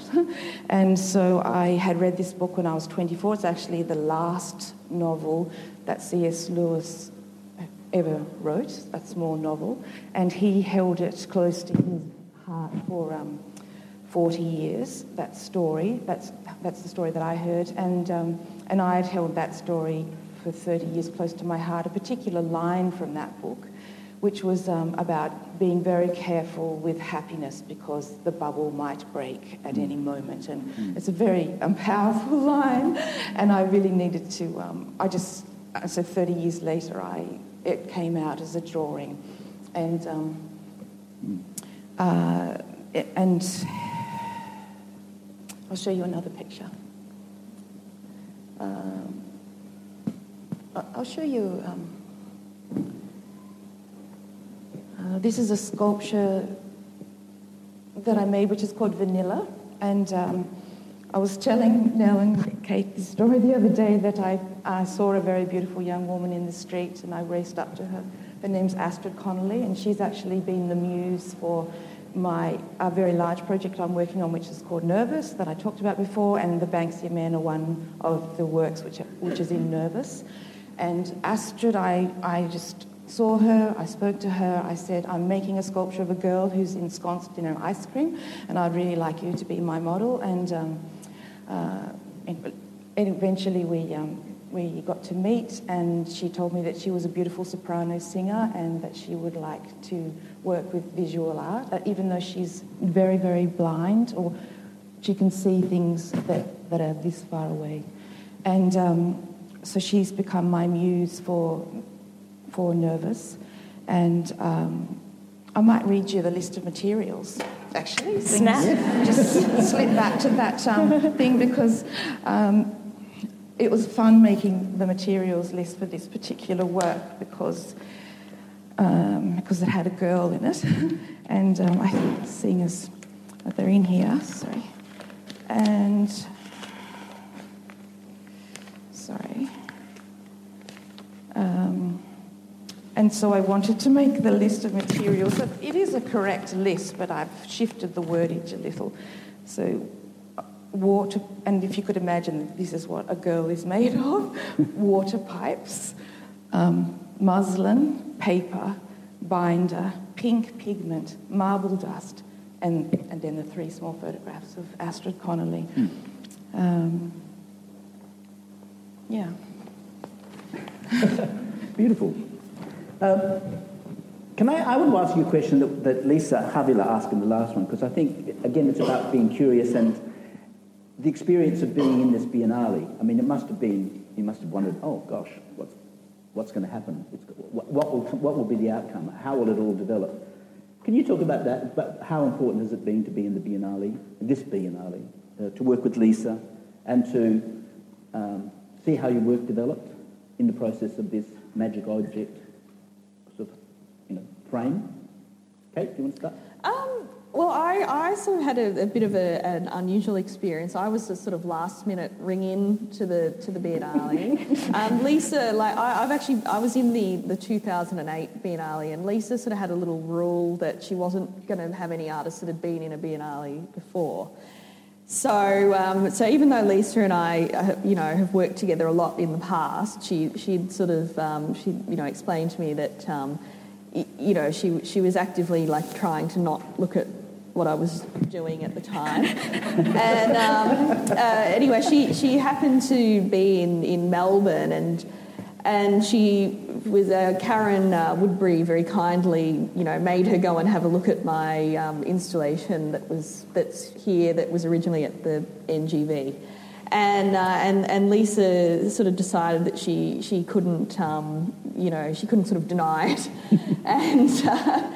And so I had read this book when I was 24. It's actually the last novel that C.S. Lewis ever wrote, a small novel, and he held it close to his heart for 40 years, that story. That's the story that I heard, and I had held that story for 30 years close to my heart, a particular line from that book, which was about being very careful with happiness because the bubble might break at any moment. And it's a very powerful line, and I really needed to... So 30 years later, it came out as a drawing. And I'll show you another picture. I'll show you... this is a sculpture that I made, which is called Vanilla. And I was telling Nell and Kate this story the other day, that I saw a very beautiful young woman in the street, and I raced up to her. Her name's Astrid Connolly, and she's actually been the muse for my very large project I'm working on, which is called Nervous, that I talked about before, and the Banksia men are one of the works which is in Nervous. And Astrid, I just saw her, I spoke to her, I said, I'm making a sculpture of a girl who's ensconced in an ice cream, and I'd really like you to be my model. And eventually we got to meet, and she told me that she was a beautiful soprano singer and that she would like to work with visual art, even though she's very, very blind, or she can see things that are this far away. And so she's become my muse for Nervous. And I might read you the list of materials, actually. Snap. Just slip back to that thing, because... it was fun making the materials list for this particular work because it had a girl in it. And I think, seeing as they're in here, sorry. And, sorry. And so I wanted to make the list of materials. It is a correct list, but I've shifted the wordage a little. So... water, and if you could imagine, this is what a girl is made of. Water pipes, muslin, paper, binder, pink pigment, marble dust, and then the three small photographs of Astrid Connolly. Yeah. Beautiful. I want to ask you a question that Lisa Havila asked in the last one, because I think, again, it's about being curious and the experience of being in this biennale. I mean, it must have been, you must have wondered, oh gosh, what's going to happen? What will be the outcome? How will it all develop? Can you talk about that? But how important has it been to be in the biennale, to work with Lisa, and to see how your work developed in the process of this magic object sort of, frame? Kate, do you want to start? Well, I sort of had a bit of an unusual experience. I was the sort of last-minute ring-in to the Biennale. Lisa, I was in the 2008 Biennale, and Lisa sort of had a little rule that she wasn't going to have any artists that had been in a Biennale before. So, so even though Lisa and I, have worked together a lot in the past, she'd sort of, explained to me that, she was actively trying to not look at what I was doing at the time. And anyway, she happened to be in Melbourne, and she was Karen Woodbury very kindly, made her go and have a look at my installation that's here, that was originally at the NGV, and Lisa sort of decided that she couldn't she couldn't sort of deny it. And.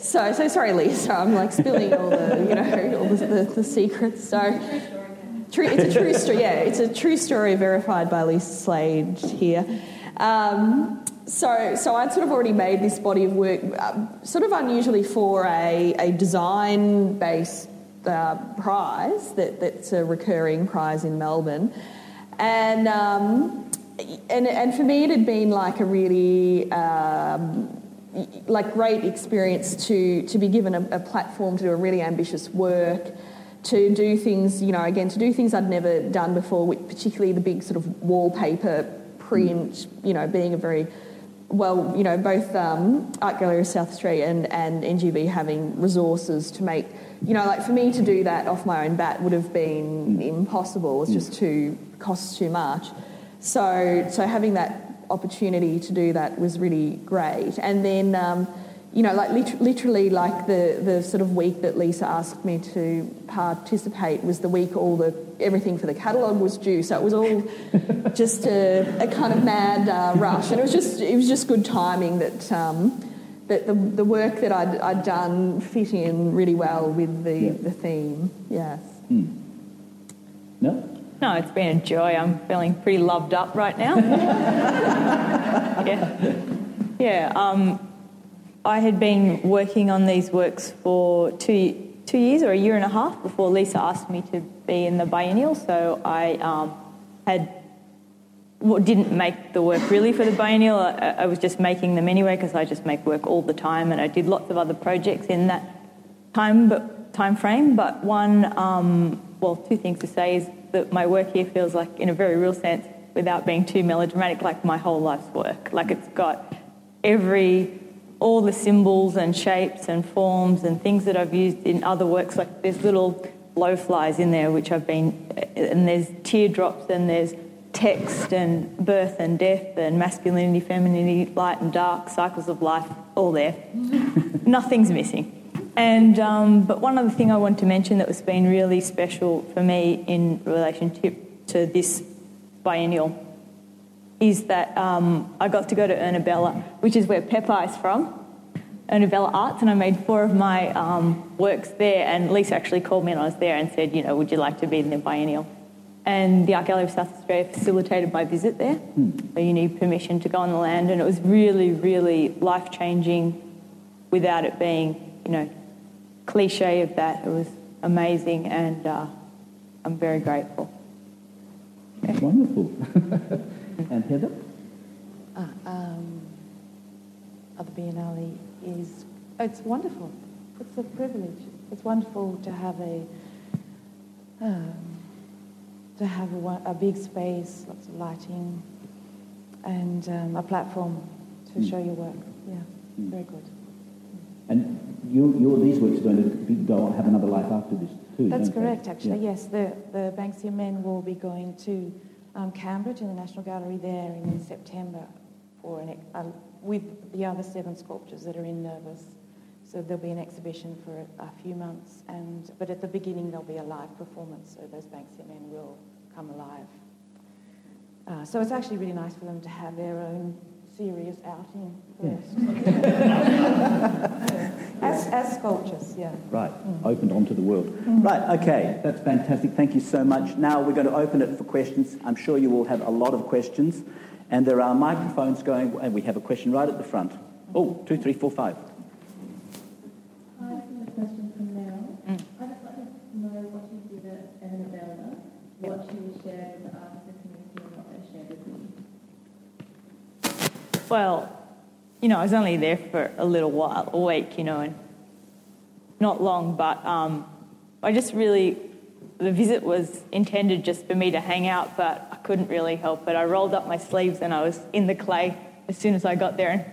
So sorry, Lisa. I'm spilling all the all the secrets. So it's a true story. Yeah, it's a true story verified by Lisa Slade here. So I'd sort of already made this body of work, sort of unusually for a design based prize that's a recurring prize in Melbourne, and for me it had been a really. Great experience to be given a platform to do a really ambitious work, to do things, to do things I'd never done before, with particularly the big sort of wallpaper print, being a very, both Art Gallery of South Australia and NGV having resources to make, for me to do that off my own bat would have been impossible. It's just costs too much. So having that opportunity to do that was really great. And then literally the sort of week that Lisa asked me to participate was the week all the everything for the catalogue was due, so it was all just a kind of mad rush, and it was just good timing that that the work that I'd done fit in really well with the theme. Yes. No, it's been a joy. I'm feeling pretty loved up right now. Yeah. I had been working on these works for two years or a year and a half before Lisa asked me to be in the biennial. So I didn't make the work really for the biennial. I was just making them anyway, because I just make work all the time, and I did lots of other projects in that time frame, but two things to say is that my work here feels like, in a very real sense, without being too melodramatic, like my whole life's work. Like it's got all the symbols and shapes and forms and things that I've used in other works. Like there's little blowflies in there, and there's teardrops, and there's text and birth and death and masculinity, femininity, light and dark, cycles of life, all there. Nothing's missing. And but one other thing I want to mention that has been really special for me in relationship to this biennial is that I got to go to Ernabella, which is where Peppa is from, Ernabella Arts, and I made 4 of my works there. And Lisa actually called me when I was there and said, would you like to be in the biennial? And the Art Gallery of South Australia facilitated my visit there. So you need permission to go on the land, and it was really, really life-changing without it being, cliche of that. It was amazing, and I'm very grateful. Okay. Wonderful. And Heather? The Biennale it's wonderful. It's a privilege. It's wonderful to have a big space, lots of lighting, and a platform to show your work. Yeah, very good. And these works are going to go have another life after this too. That's correct, actually. Yeah. Yes, the Banksia men will be going to Canberra to the National Gallery there in September, for with the other 7 sculptures that are in Nervous. So there'll be an exhibition for a few months, but at the beginning there'll be a live performance, so those Banksia men will come alive. So it's actually really nice for them to have their own serious outing first. Yes. As sculptures, yeah. Right, opened onto the world. Right, okay, that's fantastic. Thank you so much. Now we're going to open it for questions. I'm sure you all have a lot of questions, and there are microphones going, and we have a question right at the front. Oh, 2, 3, 4, 5. Question from Mel. I'd like to know what you did at Annabella, what you shared with the artist community, and what they shared with you. Well, I was only there for a little while, a week, and not long, but I just really, the visit was intended just for me to hang out, but I couldn't really help it. I rolled up my sleeves and I was in the clay as soon as I got there, and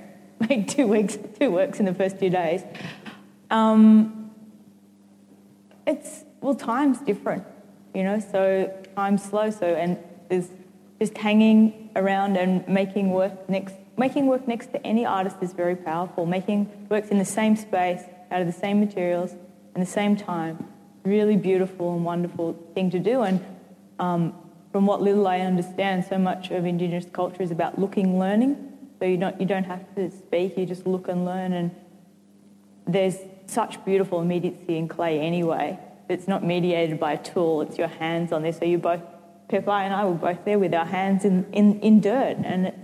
made 2 works in the first few days. Time's different, so time's slow, and there's just hanging around and making work next to any artist is very powerful. Making works in the same space, out of the same materials, in the same time, really beautiful and wonderful thing to do. And from what little I understand, so much of Indigenous culture is about looking, learning. So you don't have to speak, you just look and learn, and there's such beautiful immediacy in clay anyway. It's not mediated by a tool, it's your hands on there. So you both, Peppa and I, were both there with our hands in dirt, and it's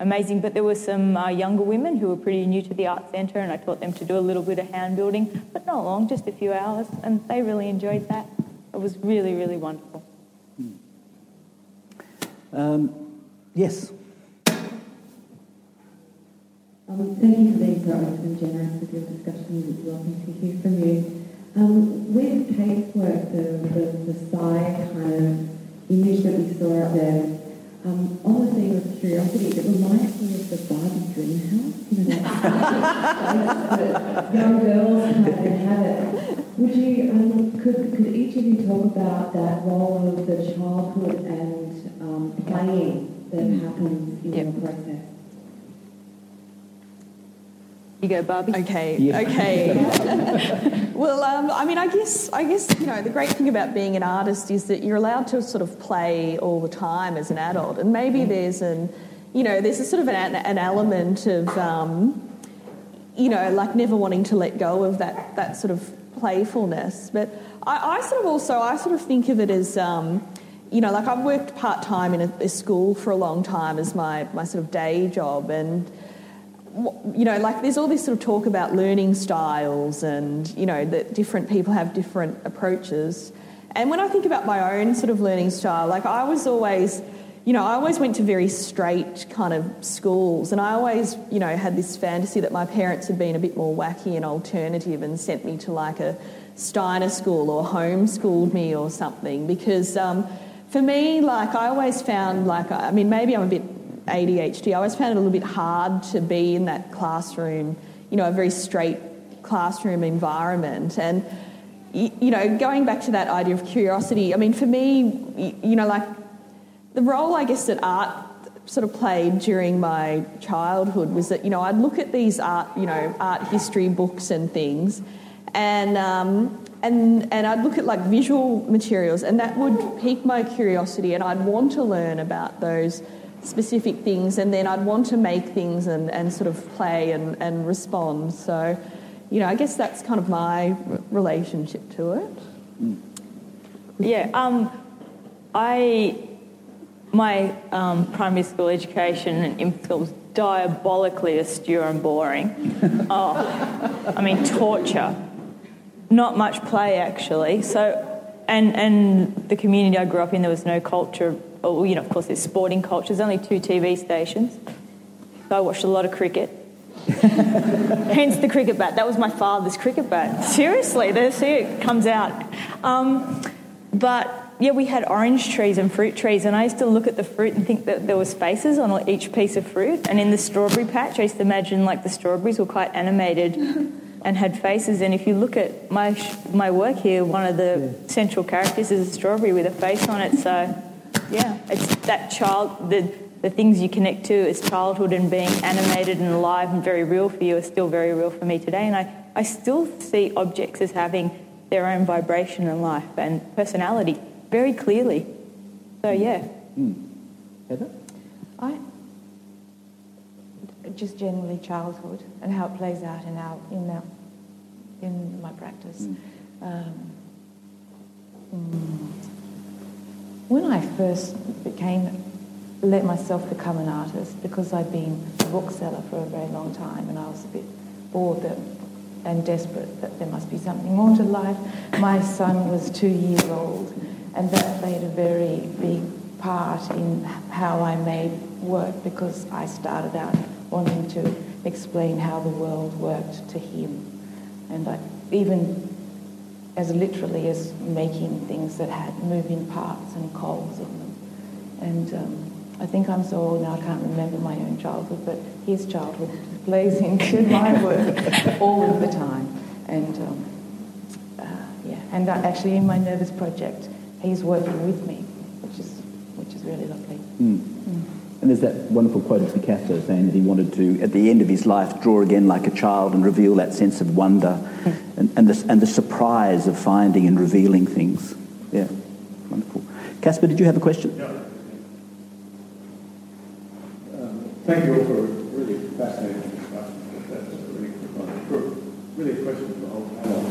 amazing. But there were some younger women who were pretty new to the art centre, and I taught them to do a little bit of hand building, but not long, just a few hours, and they really enjoyed that. It was really, really wonderful. Yes. Thank you, Lisa, and generous with your discussion. It's lovely to hear from you. With Kate's work, the Versailles kind of image that we saw up there, on the theme of curiosity, it reminds me of the Barbie dream house. That young girls have it. Would you? Could each of you talk about that role of the childhood and playing that happens in your process? You go, Barbie. Okay. Well, I guess the great thing about being an artist is that you're allowed to sort of play all the time as an adult, and maybe there's a sort of an element of like never wanting to let go of that sort of playfulness. But I sort of think of it as like I've worked part time in a school for a long time as my sort of day job, and there's all this sort of talk about learning styles and, that different people have different approaches. And when I think about my own sort of learning style, I was always, you know, I always went to very straight kind of schools, and I always, you know, had this fantasy that my parents had been a bit more wacky and alternative and sent me to like a Steiner school or homeschooled me or something, because for me, like, I always found, like, I mean, maybe I'm a bit ADHD, I always found it a little bit hard to be in that classroom, you know, a very straight classroom environment. And, you know, going back to that idea of curiosity, I mean, for me, you know, like, the role, I guess, that art sort of played during my childhood was that, you know, I'd look at these art, you know, art history books and things, and I'd look at, like, visual materials, and that would pique my curiosity, and I'd want to learn about those specific things, and then I'd want to make things and sort of play and respond. So, you know, I guess that's kind of my relationship to it. Yeah, My primary school education and infant school was diabolically austere and boring. Oh, I mean, torture. Not much play, actually. So, and the community I grew up in, there was no culture. Or, you know, of course, there's sporting culture. There's only 2 TV stations. So I watched a lot of cricket. Hence the cricket bat. That was my father's cricket bat. Seriously, see, it comes out. But yeah, we had orange trees and fruit trees, and I used to look at the fruit and think that there was faces on each piece of fruit. And in the strawberry patch, I used to imagine, like, the strawberries were quite animated and had faces. And if you look at my work here, one of the central characters is a strawberry with a face on it. So, yeah, it's that child, the things you connect to as childhood and being animated and alive and very real for you are still very real for me today. And I still see objects as having their own vibration and life and personality. Very clearly. So, yeah. Heather? Just generally childhood and how it plays out in my practice. When I first let myself become an artist, because I'd been a bookseller for a very long time and I was a bit bored and desperate that there must be something more to life. My son was 2 years old. And that played a very big part in how I made work, because I started out wanting to explain how the world worked to him. And even as literally as making things that had moving parts and coals in them. And I think I'm so old now I can't remember my own childhood, but his childhood plays into my work all the time. And, actually in my Nervous project, he's working with me, which is really lovely. And there's that wonderful quote of Picasso saying that he wanted to, at the end of his life, draw again like a child and reveal that sense of wonder and the surprise of finding and revealing things. Yeah, wonderful. Casper, did you have a question? Yeah. Thank you all for a really fascinating discussion. That's a really good one. Really a question for the whole panel.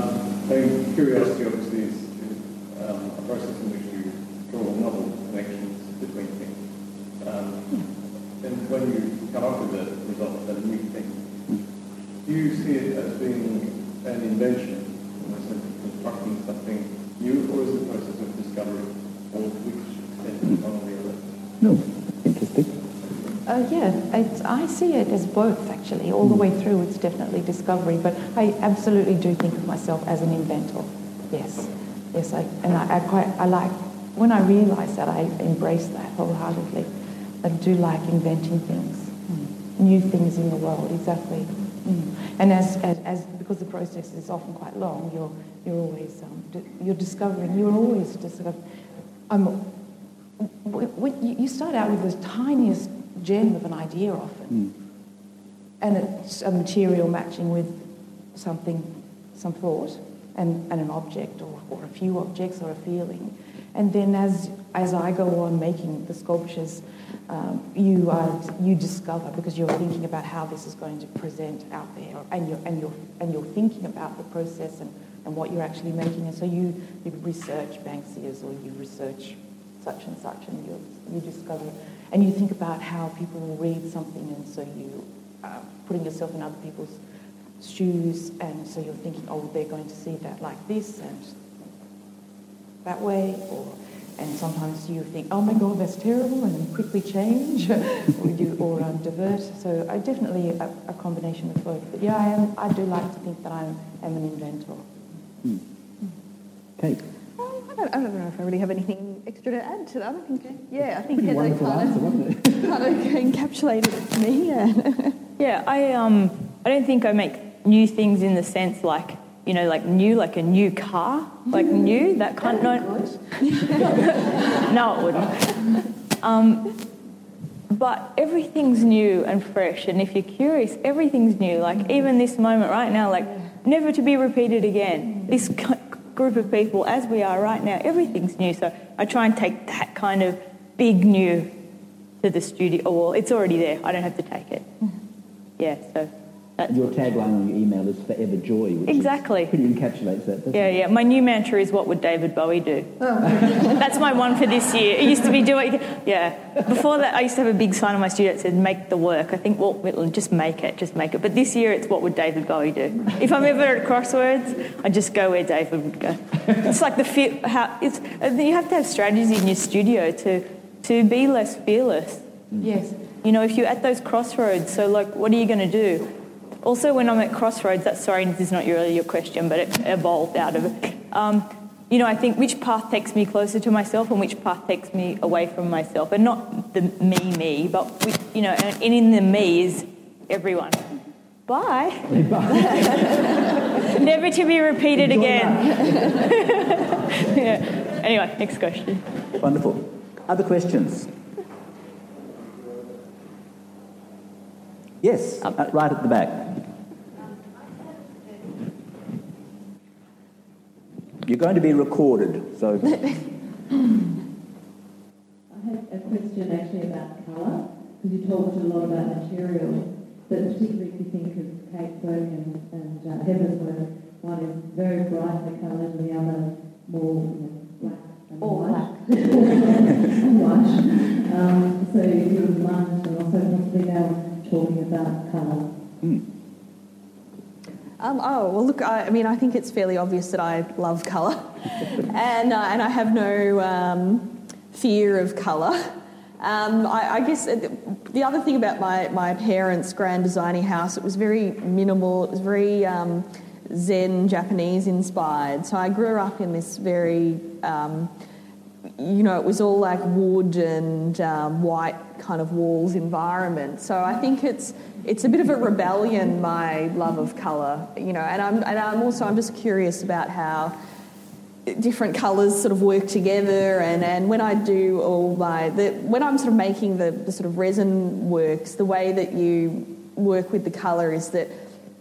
I think curiosity obviously is a process in which you draw novel connections between things. And when you come up with a result that a new thing, do you see it as being an invention, in the sense of constructing something new, or is it a process of discovery, or which extent one or the other? No. Interesting. I see it as both, actually. All the way through, it's definitely discovery, but I absolutely do think of myself as an inventor. Yes. Yes, when I realise that, I embrace that wholeheartedly. I do like inventing things, new things in the world, exactly. And as because the process is often quite long, you're always discovering. You're always discovering. You start out with the tiniest gem of an idea often, and it's a material matching with some thought. And an object or a few objects or a feeling. And then as I go on making the sculptures, you discover, because you're thinking about how this is going to present out there, and you're thinking about the process and what you're actually making. And so you research Banksias, or you research such and such, and you discover, and you think about how people will read something, and so you are putting yourself in other people's shoes, and so you're thinking, oh, they're going to see that like this and that way, or And sometimes you think, oh my God, that's terrible, and then quickly change, or divert. So I definitely a combination of both. But yeah, I do like to think that I am an inventor. Mm. Mm. Kate? I don't know if I really have anything extra to add to that. I think, yeah, I think Heather kind of encapsulated me. Yeah, yeah. I don't think I make new things in the sense like, you know, like new, like a new car, like new, that kind of... No, it wouldn't. But everything's new and fresh, and if you're curious, everything's new. Like, even this moment right now, like, never to be repeated again. This group of people, as we are right now, everything's new. So I try and take that kind of big new to the studio. Oh, well, it's already there. I don't have to take it. Yeah, so... Your tagline on your email is forever joy, which exactly pretty encapsulates that, doesn't it? Yeah. My new mantra is, what would David Bowie do? Oh. That's my one for this year. It used to be do what you can. Yeah. Before that, I used to have a big sign on my studio that said, make the work. I think Walt Whitlam, just make it. But this year it's, what would David Bowie do? If I'm ever at crosswords, I just go where David would go. It's like the fear, you have to have strategies in your studio to be less fearless. Mm. Yes. You know, if you're at those crossroads, so like, what are you going to do? Also, when I'm at crossroads, this is not really your question, but it evolved out of it. You know, I think which path takes me closer to myself and which path takes me away from myself. And not the me, but, you know, and in the me is everyone. Bye. Bye. Never to be repeated again. Yeah. Anyway, next question. Wonderful. Other questions? Yes, right at the back. You're going to be recorded, so... I have a question actually about colour, because you talked a lot about material, but particularly if you think of Kate's work and Heather's work, one is very bright in colours and the other more, black and white. So if you were lunch and also possibly now... talking about colour? Mm. I think it's fairly obvious that I love colour, and I have no fear of colour. I guess the other thing about my parents' grand designing house, it was very minimal. It was very Zen Japanese inspired. So I grew up in this very, it was all like wood and white kind of walls environment. So I think it's a bit of a rebellion, my love of colour, you know, and I'm just curious about how different colours sort of work together, and when I do when I'm sort of making the sort of resin works, the way that you work with the colour is that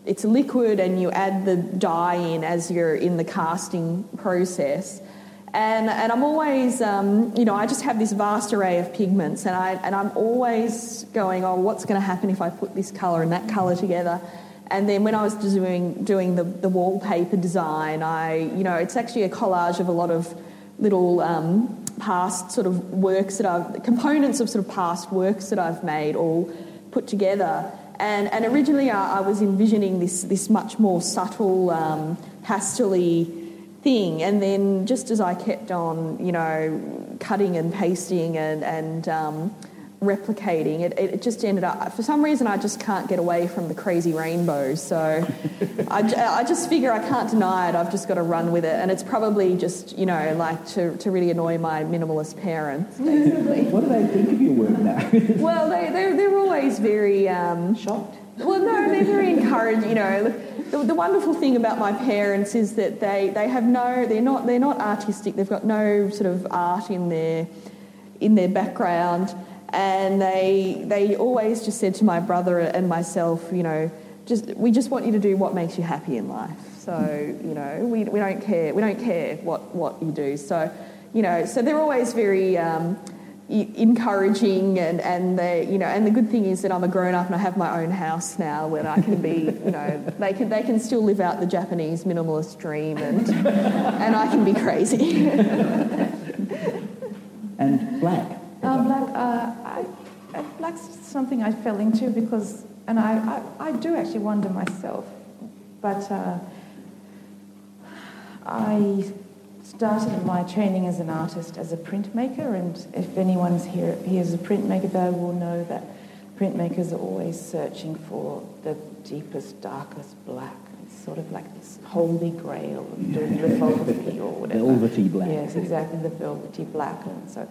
it's a liquid and you add the dye in as you're in the casting process. And I'm always, I just have this vast array of pigments, and I'm always going, oh, what's going to happen if I put this colour and that colour together? And then when I was doing the wallpaper design, it's actually a collage of a lot of little past sort of works components of sort of past works that I've made all put together. And originally I was envisioning this much more subtle pastel-y thing, and then just as I kept on, cutting and pasting and replicating, it just ended up, for some reason I just can't get away from the crazy rainbows, so I just figure I can't deny it, I've just got to run with it, and it's probably just, like to really annoy my minimalist parents, basically. What do they think of your work now? Well, they're always very... shocked? Well, no, they're very encouraged, The wonderful thing about my parents is that they have they're not artistic. They've got no sort of art in their background, and they always just said to my brother and myself, we just want you to do what makes you happy in life. So we don't care what you do. So so they're always very encouraging, and they, and the good thing is that I'm a grown up and I have my own house now, where I can be, they can still live out the Japanese minimalist dream, and I can be crazy. And black. Black's something I fell into because, and I do actually wonder myself, but I started my training as an artist as a printmaker, and if anyone's here as a printmaker, they will know that printmakers are always searching for the deepest, darkest black. It's sort of like this holy grail of doing lithography or whatever. Velvety black. Yes, exactly, the velvety black. And so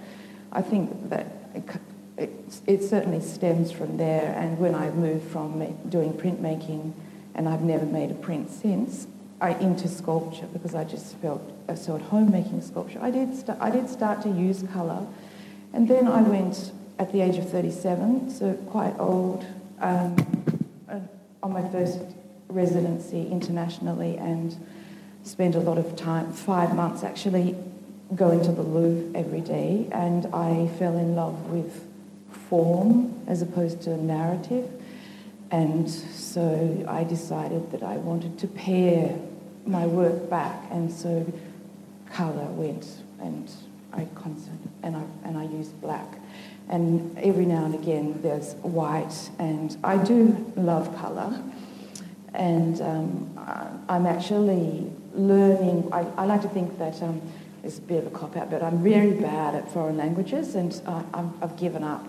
I think that it certainly stems from there, and when I moved from doing printmaking, and I've never made a print since, into sculpture, because I just felt so at home making sculpture. I did start to use colour, and then I went at the age of 37, so quite old, on my first residency internationally, and spent a lot of time, 5 months actually, going to the Louvre every day, and I fell in love with form as opposed to narrative. And so I decided that I wanted to pair my work back, and so colour went, and I used black. And every now and again there's white, and I do love colour. And I'm actually learning, I like to think that it's a bit of a cop-out, but I'm very bad at foreign languages, and I've given up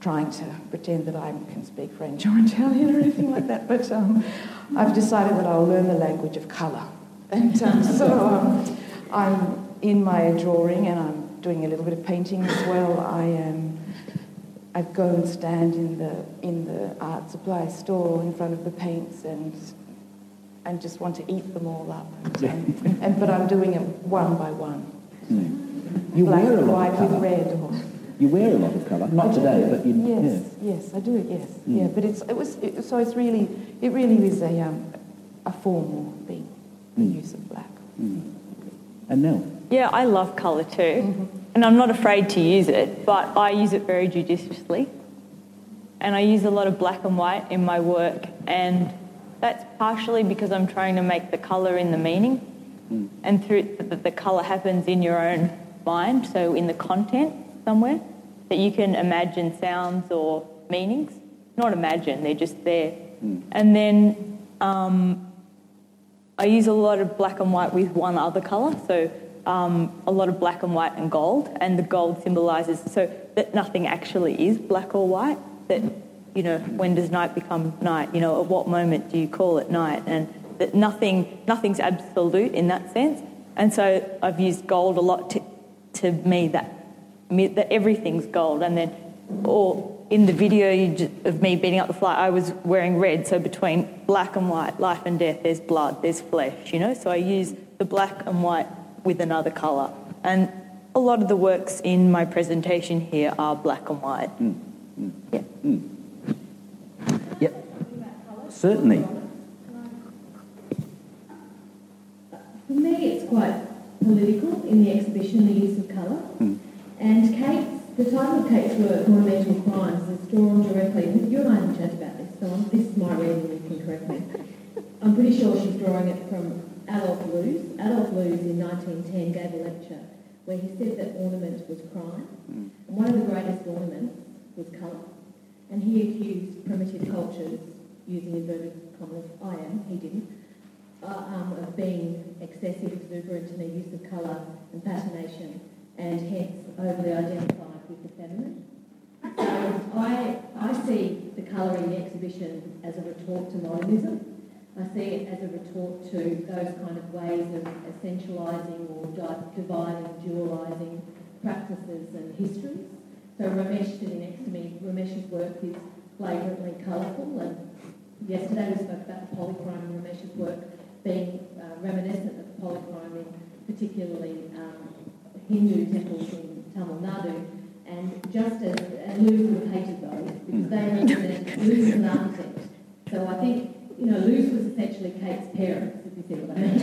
trying to pretend that I can speak French or Italian or anything like that, but I've decided that I'll learn the language of colour. And so I'm in my drawing, and I'm doing a little bit of painting as well. I go and stand in the art supply store in front of the paints and just want to eat them all up. But I'm doing it one by one. Mm. You black wear a lot of colour. With red or... You wear a lot of colour, not today, but you... Yes, yeah. Yes, I do, yes. Mm. Yeah, but it really is a formal thing, the use of black. Mm. And Nell? Yeah, I love colour too, and I'm not afraid to use it, but I use it very judiciously, and I use a lot of black and white in my work, and that's partially because I'm trying to make the colour in the meaning, and through the colour happens in your own mind, so in the content somewhere, that you can imagine sounds or meanings. Not imagine, they're just there. Mm. And then I use a lot of black and white with one other colour, so a lot of black and white and gold, and the gold symbolises so that nothing actually is black or white, that, you know, when does night become night, you know, at what moment do you call it night, and that nothing's absolute in that sense. And so I've used gold a lot to me that everything's gold, and then, or in the video of me beating up the fly, I was wearing red, so between black and white, life and death, there's blood, there's flesh, you know, so I use the black and white with another colour. And a lot of the works in my presentation here are black and white. Mm. Mm. Yeah. Mm. Yep. Certainly. For me, it's quite political in the exhibition, the use of colour. Mm. And the title of Kate's work, Ornamental Crimes, is drawn directly... You and I haven't chatted about this, so this is my reading, you can correct me. I'm pretty sure she's drawing it from Adolf Loos. Adolf Loos, in 1910, gave a lecture where he said that ornament was crime. And one of the greatest ornaments was colour. And he accused primitive cultures, using inverted commas, he didn't, of being excessive, exuberant in their use of colour and patination, and hence overly identified with the feminine. So I see the colour in the exhibition as a retort to modernism. I see it as a retort to those kind of ways of essentialising or dividing, dualising practices and histories. So Ramesh sitting next to me, Ramesh's work is flagrantly colourful, and yesterday we spoke about the polychrome and Ramesh's work being reminiscent of the polychrome in particularly Hindu temples in Tamil Nadu, and just as Lewis would have hated those, because they represented Lewis as an architect. So I think, you know, Lewis was essentially Kate's parents, if you see what I mean.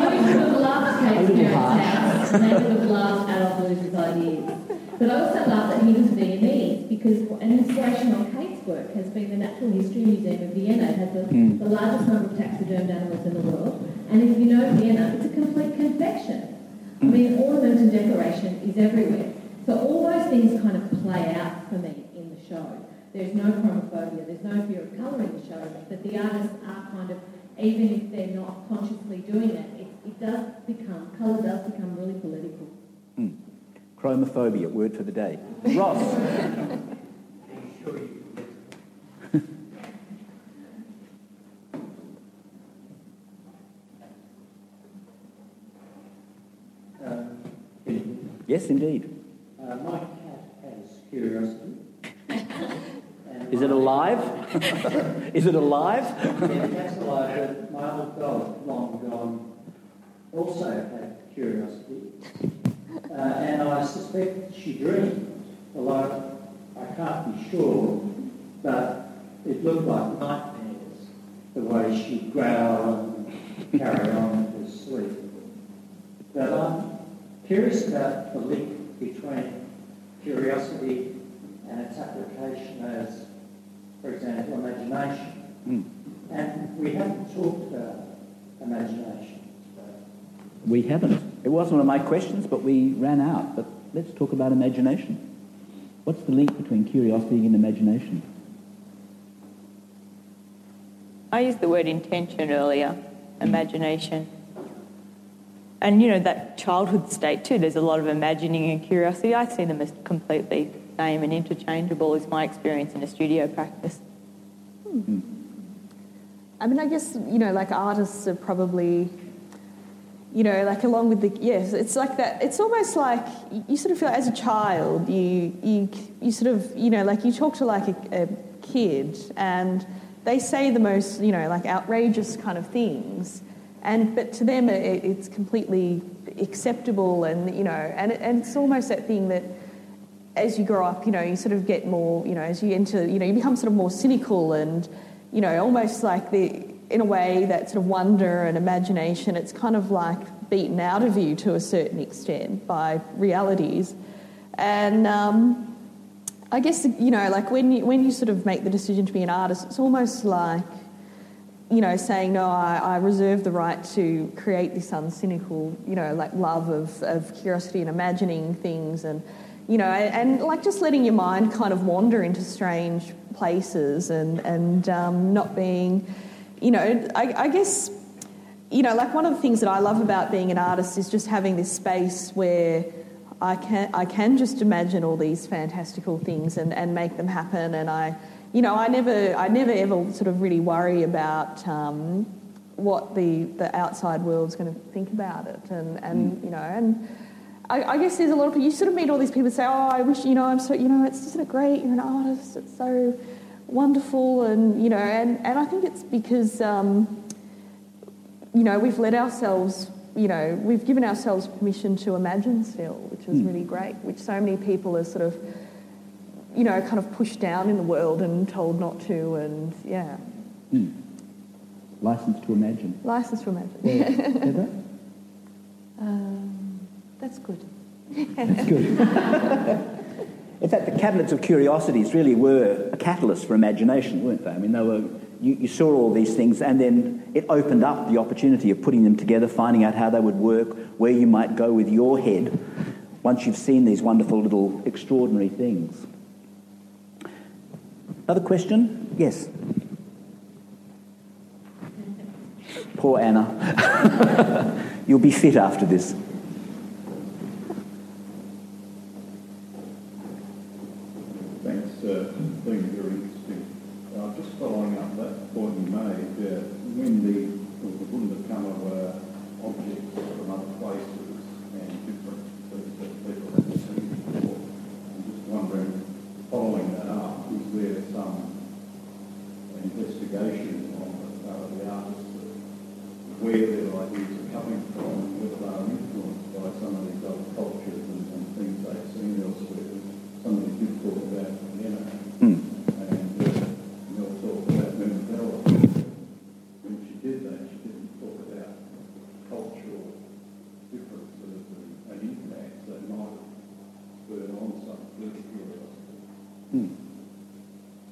Lewis would have loved Kate's parents' house, and they would have loved Adolf Lewis's ideas. But I also love that he was Viennese, because an inspiration on Kate's work has been the Natural History Museum of Vienna. It has the largest number of taxidermed animals in the world, and if you know Vienna, it's a complete confection. I mean, ornament and decoration is everywhere. So all those things kind of play out for me in the show. There's no chromophobia, there's no fear of colour in the show, but the artists are kind of, even if they're not consciously doing it, it's colour does become really political. Mm. Chromophobia, word for the day. Ross. Yes, indeed. My cat has curiosity. Is it alive? Is it alive? Yeah, that's alive. But my old dog, long gone, also had curiosity. And I suspect she dreamed, although I can't be sure, but it looked like nightmares, the way she'd growl and carry on with her sleep. But I'm curious about the link between curiosity and its application as, for example, imagination. Mm. And we haven't talked about imagination. We haven't. It was one of my questions, but we ran out. But let's talk about imagination. What's the link between curiosity and imagination? I used the word intention earlier, imagination. And, you know, that childhood state too, there's a lot of imagining and curiosity. I see them as completely same and interchangeable is my experience in a studio practice. Hmm. I mean, I guess, you know, like artists are probably, you know, like along with the, yes, it's like that, it's almost like you sort of feel as a child, you sort of, you know, like you talk to like a kid and they say the most, you know, like outrageous kind of things. And but to them it's completely acceptable and, you know, and it's almost that thing that as you grow up, you know, you sort of get more, you know, as you enter, you know, you become sort of more cynical and, you know, almost like the, in a way, that sort of wonder and imagination, it's kind of like beaten out of you to a certain extent by realities. And I guess, you know, like when you sort of make the decision to be an artist, it's almost like, you know, saying, no, I reserve the right to create this uncynical, you know, like love of curiosity and imagining things and, you know, and like just letting your mind kind of wander into strange places and not being, you know, I guess, you know, like one of the things that I love about being an artist is just having this space where I can just imagine all these fantastical things and make them happen. And I never ever sort of really worry about what the outside world's going to think about it and you know and. I guess there's a lot of people, you sort of meet all these people who say, oh, I wish, you know, I'm so, you know, it's isn't it great, you're an artist, it's so wonderful, and, you know, and I think it's because, you know, we've let ourselves, you know, we've given ourselves permission to imagine still, which is really great, which so many people are sort of, you know, kind of pushed down in the world and told not to, and, yeah. Mm. License to imagine. License to imagine. Yeah. Heather? That's good. That's good. In fact, the cabinets of curiosities really were a catalyst for imagination, weren't they? I mean, they were. You saw all these things, and then it opened up the opportunity of putting them together, finding out how they would work, where you might go with your head once you've seen these wonderful little extraordinary things. Another question? Yes. Poor Anna. You'll be fit after this. Things are interesting. Just following up that point you made, when the Wunderkammer were objects from other places and different things that people had seen before, I'm just wondering, following that up, is there some investigation on the part of the artists where their ideas are coming from and whether they are influenced by some of these other cultures and things they've seen elsewhere? Something you did talk about.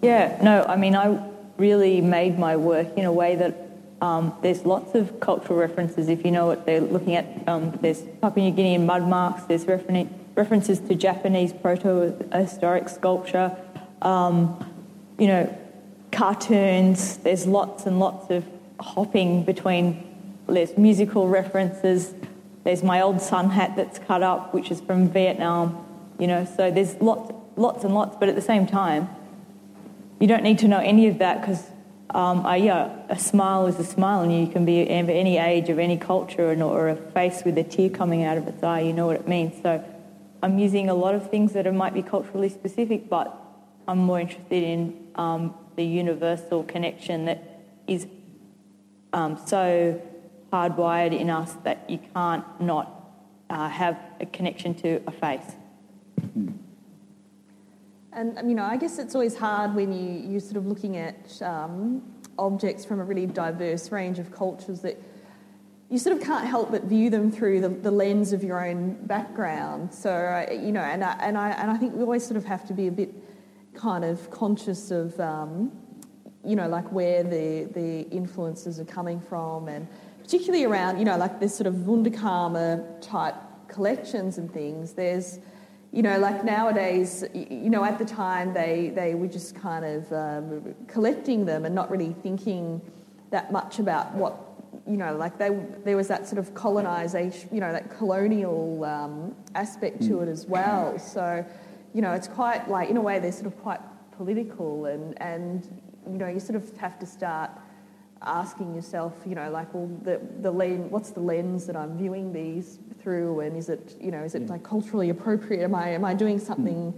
Yeah, no, I mean, I really made my work in a way that there's lots of cultural references. If you know what they're looking at, there's Papua New Guinean mud marks, there's references to Japanese proto-historic sculpture, you know, cartoons. There's lots and lots of hopping between There's musical references. There's my old sun hat that's cut up, which is from Vietnam. You know, so there's lots and lots. But at the same time, you don't need to know any of that because, a smile is a smile, and you can be of any age, of any culture, or a face with a tear coming out of its eye. You know what it means. So I'm using a lot of things that might be culturally specific, but I'm more interested in the universal connection that is so hardwired in us that you can't not have a connection to a face. And, you know, I guess it's always hard when you're sort of looking at objects from a really diverse range of cultures that you sort of can't help but view them through the lens of your own background. So, you know, and I think we always sort of have to be a bit kind of conscious of, you know, like where the influences are coming from, and particularly around, you know, like this sort of Wunderkammer type collections and things. There's, you know, like nowadays, you know, at the time they were just kind of collecting them and not really thinking that much about what, you know, like there was that sort of colonisation, you know, that colonial aspect to it as well. So, you know, it's quite like, in a way, they're sort of quite political, and you know, you sort of have to start asking yourself, you know, like, well, the lens, what's the lens that I'm viewing these through, and is it, you know, is it like culturally appropriate? Am I doing something,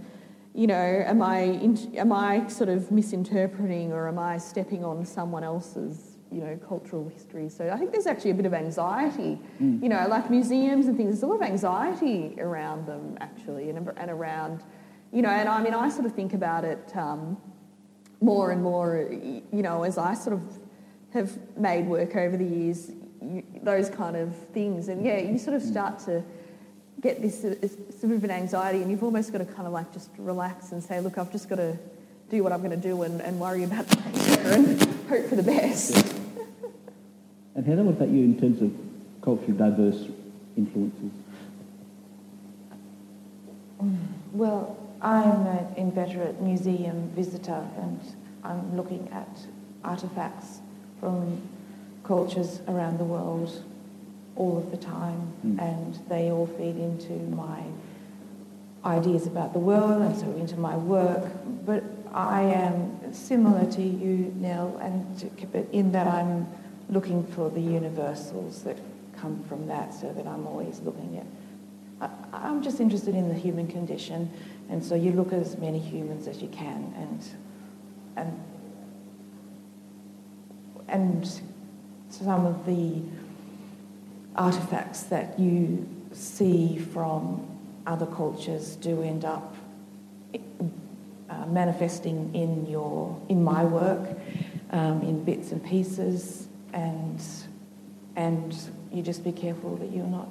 you know, am I sort of misinterpreting, or am I stepping on someone else's, you know, cultural history? So I think there's actually a bit of anxiety, you know, like museums and things. There's a lot of anxiety around them actually, and around, you know, and I mean, I sort of think about it more and more, you know, as I sort of have made work over the years, those kind of things. And, yeah, you sort of start to get this sort of an anxiety, and you've almost got to kind of like just relax and say, look, I've just got to do what I'm going to do and worry about the future and hope for the best. Yeah. And Heather, what about you in terms of culturally diverse influences? Well, I'm an inveterate museum visitor, and I'm looking at artefacts from cultures around the world all of the time, and they all feed into my ideas about the world and so into my work. But I am similar to you, Nell, but in that I'm looking for the universals that come from that, so that I'm always looking at... I'm just interested in the human condition, and so you look at as many humans as you can, and some of the artefacts that you see from other cultures do end up manifesting in my work, in bits and pieces, and you just be careful that you're not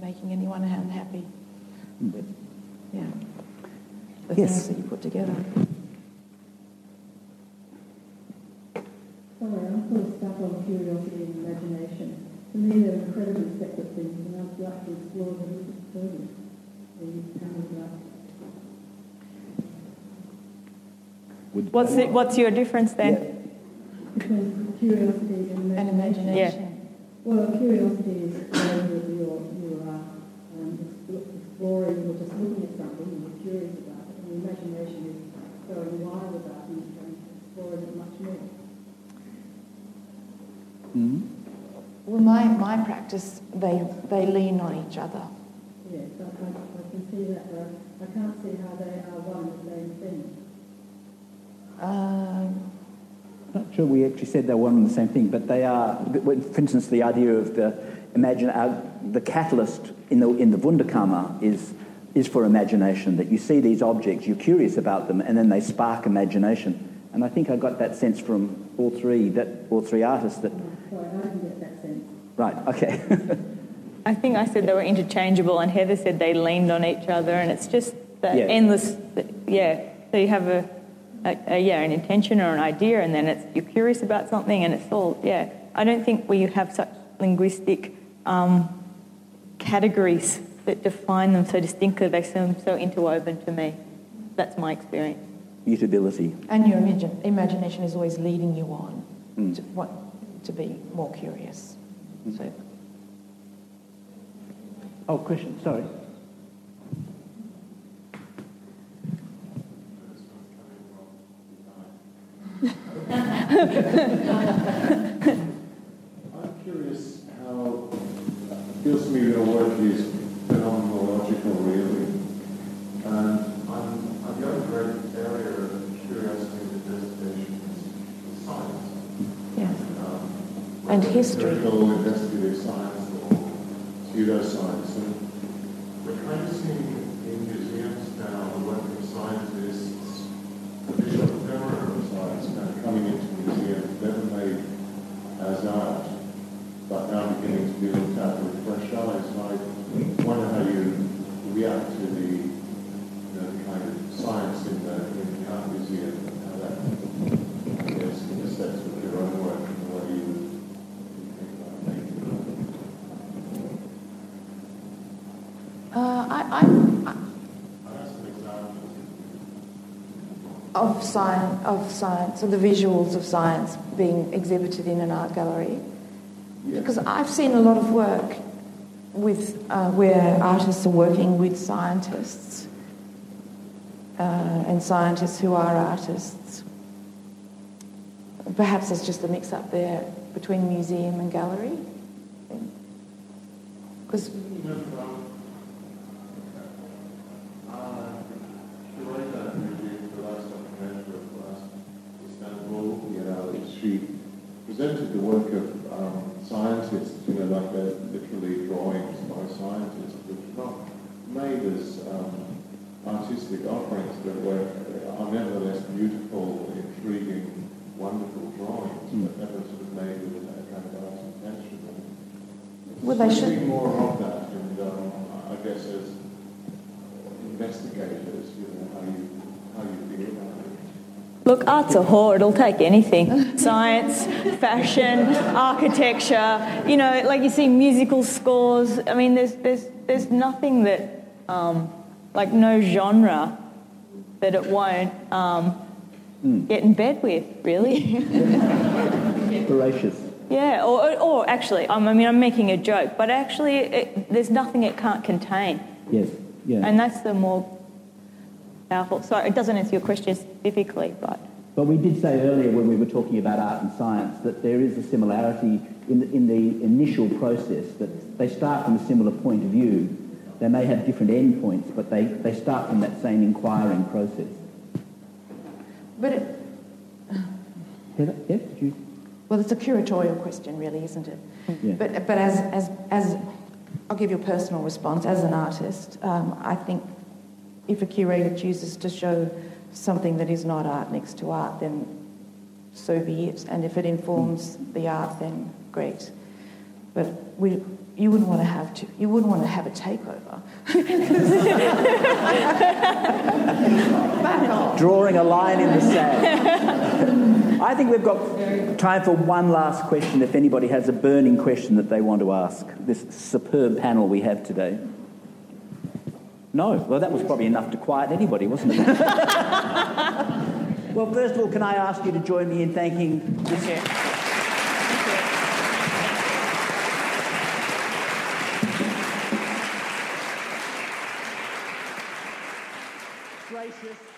making anyone unhappy with things that you put together. Sorry, I'm sort of stuck on curiosity and imagination. To me, they're incredibly separate things, and I'd like to explore them further. What's your difference then? Yeah. Because curiosity and imagination. Well, curiosity is whether you're exploring or just looking at something and you're curious about it, and imagination is going wild about it and trying to explore it much more. Mm-hmm. Well, my practice, they lean on each other. Yes, I can see that, but I can't see how they are one and the same thing. Not sure we actually said they're one and the same thing, but they are. For instance, the idea of the catalyst in the Wunderkammer is for imagination. That you see these objects, you're curious about them, and then they spark imagination. And I think I got that sense from all three artists that. Sorry, I didn't get that sense. Right, okay. I think I said they were interchangeable, and Heather said they leaned on each other, and it's just that endless... So you have an intention or an idea, and then you're curious about something, and it's all... Yeah, I don't think we have such linguistic categories that define them so distinctly. They seem so interwoven to me. That's my experience. Mutability. And your imagination is always leading you on to be more curious. can say. Oh, question, sorry. I'm curious how it feels to me your work is phenomenological, really. And I've got a great area of curiosity and investigation in science. Yes. And history. Investigative science or pseudoscience. And we're trying to see in museums now the work of scientists, the visual camera of science kind of coming into museums, never made as art, but now beginning to be looked at with fresh eyes. And I wonder how you react to the kind of science in the art museum and how that is intersects with your own work and what you think about making. Of science, or the visuals of science being exhibited in an art gallery. Yeah. Because I've seen a lot of work with where artists are working with scientists and scientists who are artists. Perhaps there's just a mix-up there between museum and gallery. Because... presented the work of scientists, like they're literally drawings by scientists, which are not made as artistic offerings, but are nevertheless beautiful, intriguing, wonderful drawings, but never sort of made with that kind of art intention. Well, they should be more of that, and I guess as investigators, how you feel about it. Look, art's a whore, it'll take anything. Science, fashion, architecture, like you see musical scores. I mean, there's nothing that, like no genre that it won't get in bed with, really. Voracious. Yeah, or actually, I mean, I'm making a joke, but actually there's nothing it can't contain. Yes, yeah. And that's the more... powerful. Sorry, it doesn't answer your question specifically, but... But we did say earlier when we were talking about art and science that there is a similarity in the initial process, that they start from a similar point of view. They may have different endpoints, but they start from that same inquiring process. But it... Heather, yes, did you... Well, it's a curatorial question, really, isn't it? Yeah. But as I'll give you a personal response. As an artist, I think... If a curator chooses to show something that is not art next to art, then so be it. And if it informs the art, then great. But you wouldn't want to have to. You wouldn't want to have a takeover. Back off. Drawing a line in the sand. I think we've got time for one last question. If anybody has a burning question that they want to ask, this superb panel we have today. No, well, that was probably enough to quiet anybody, wasn't it? Well, first of all, can I ask you to join me in thanking... Thank you. Gracious...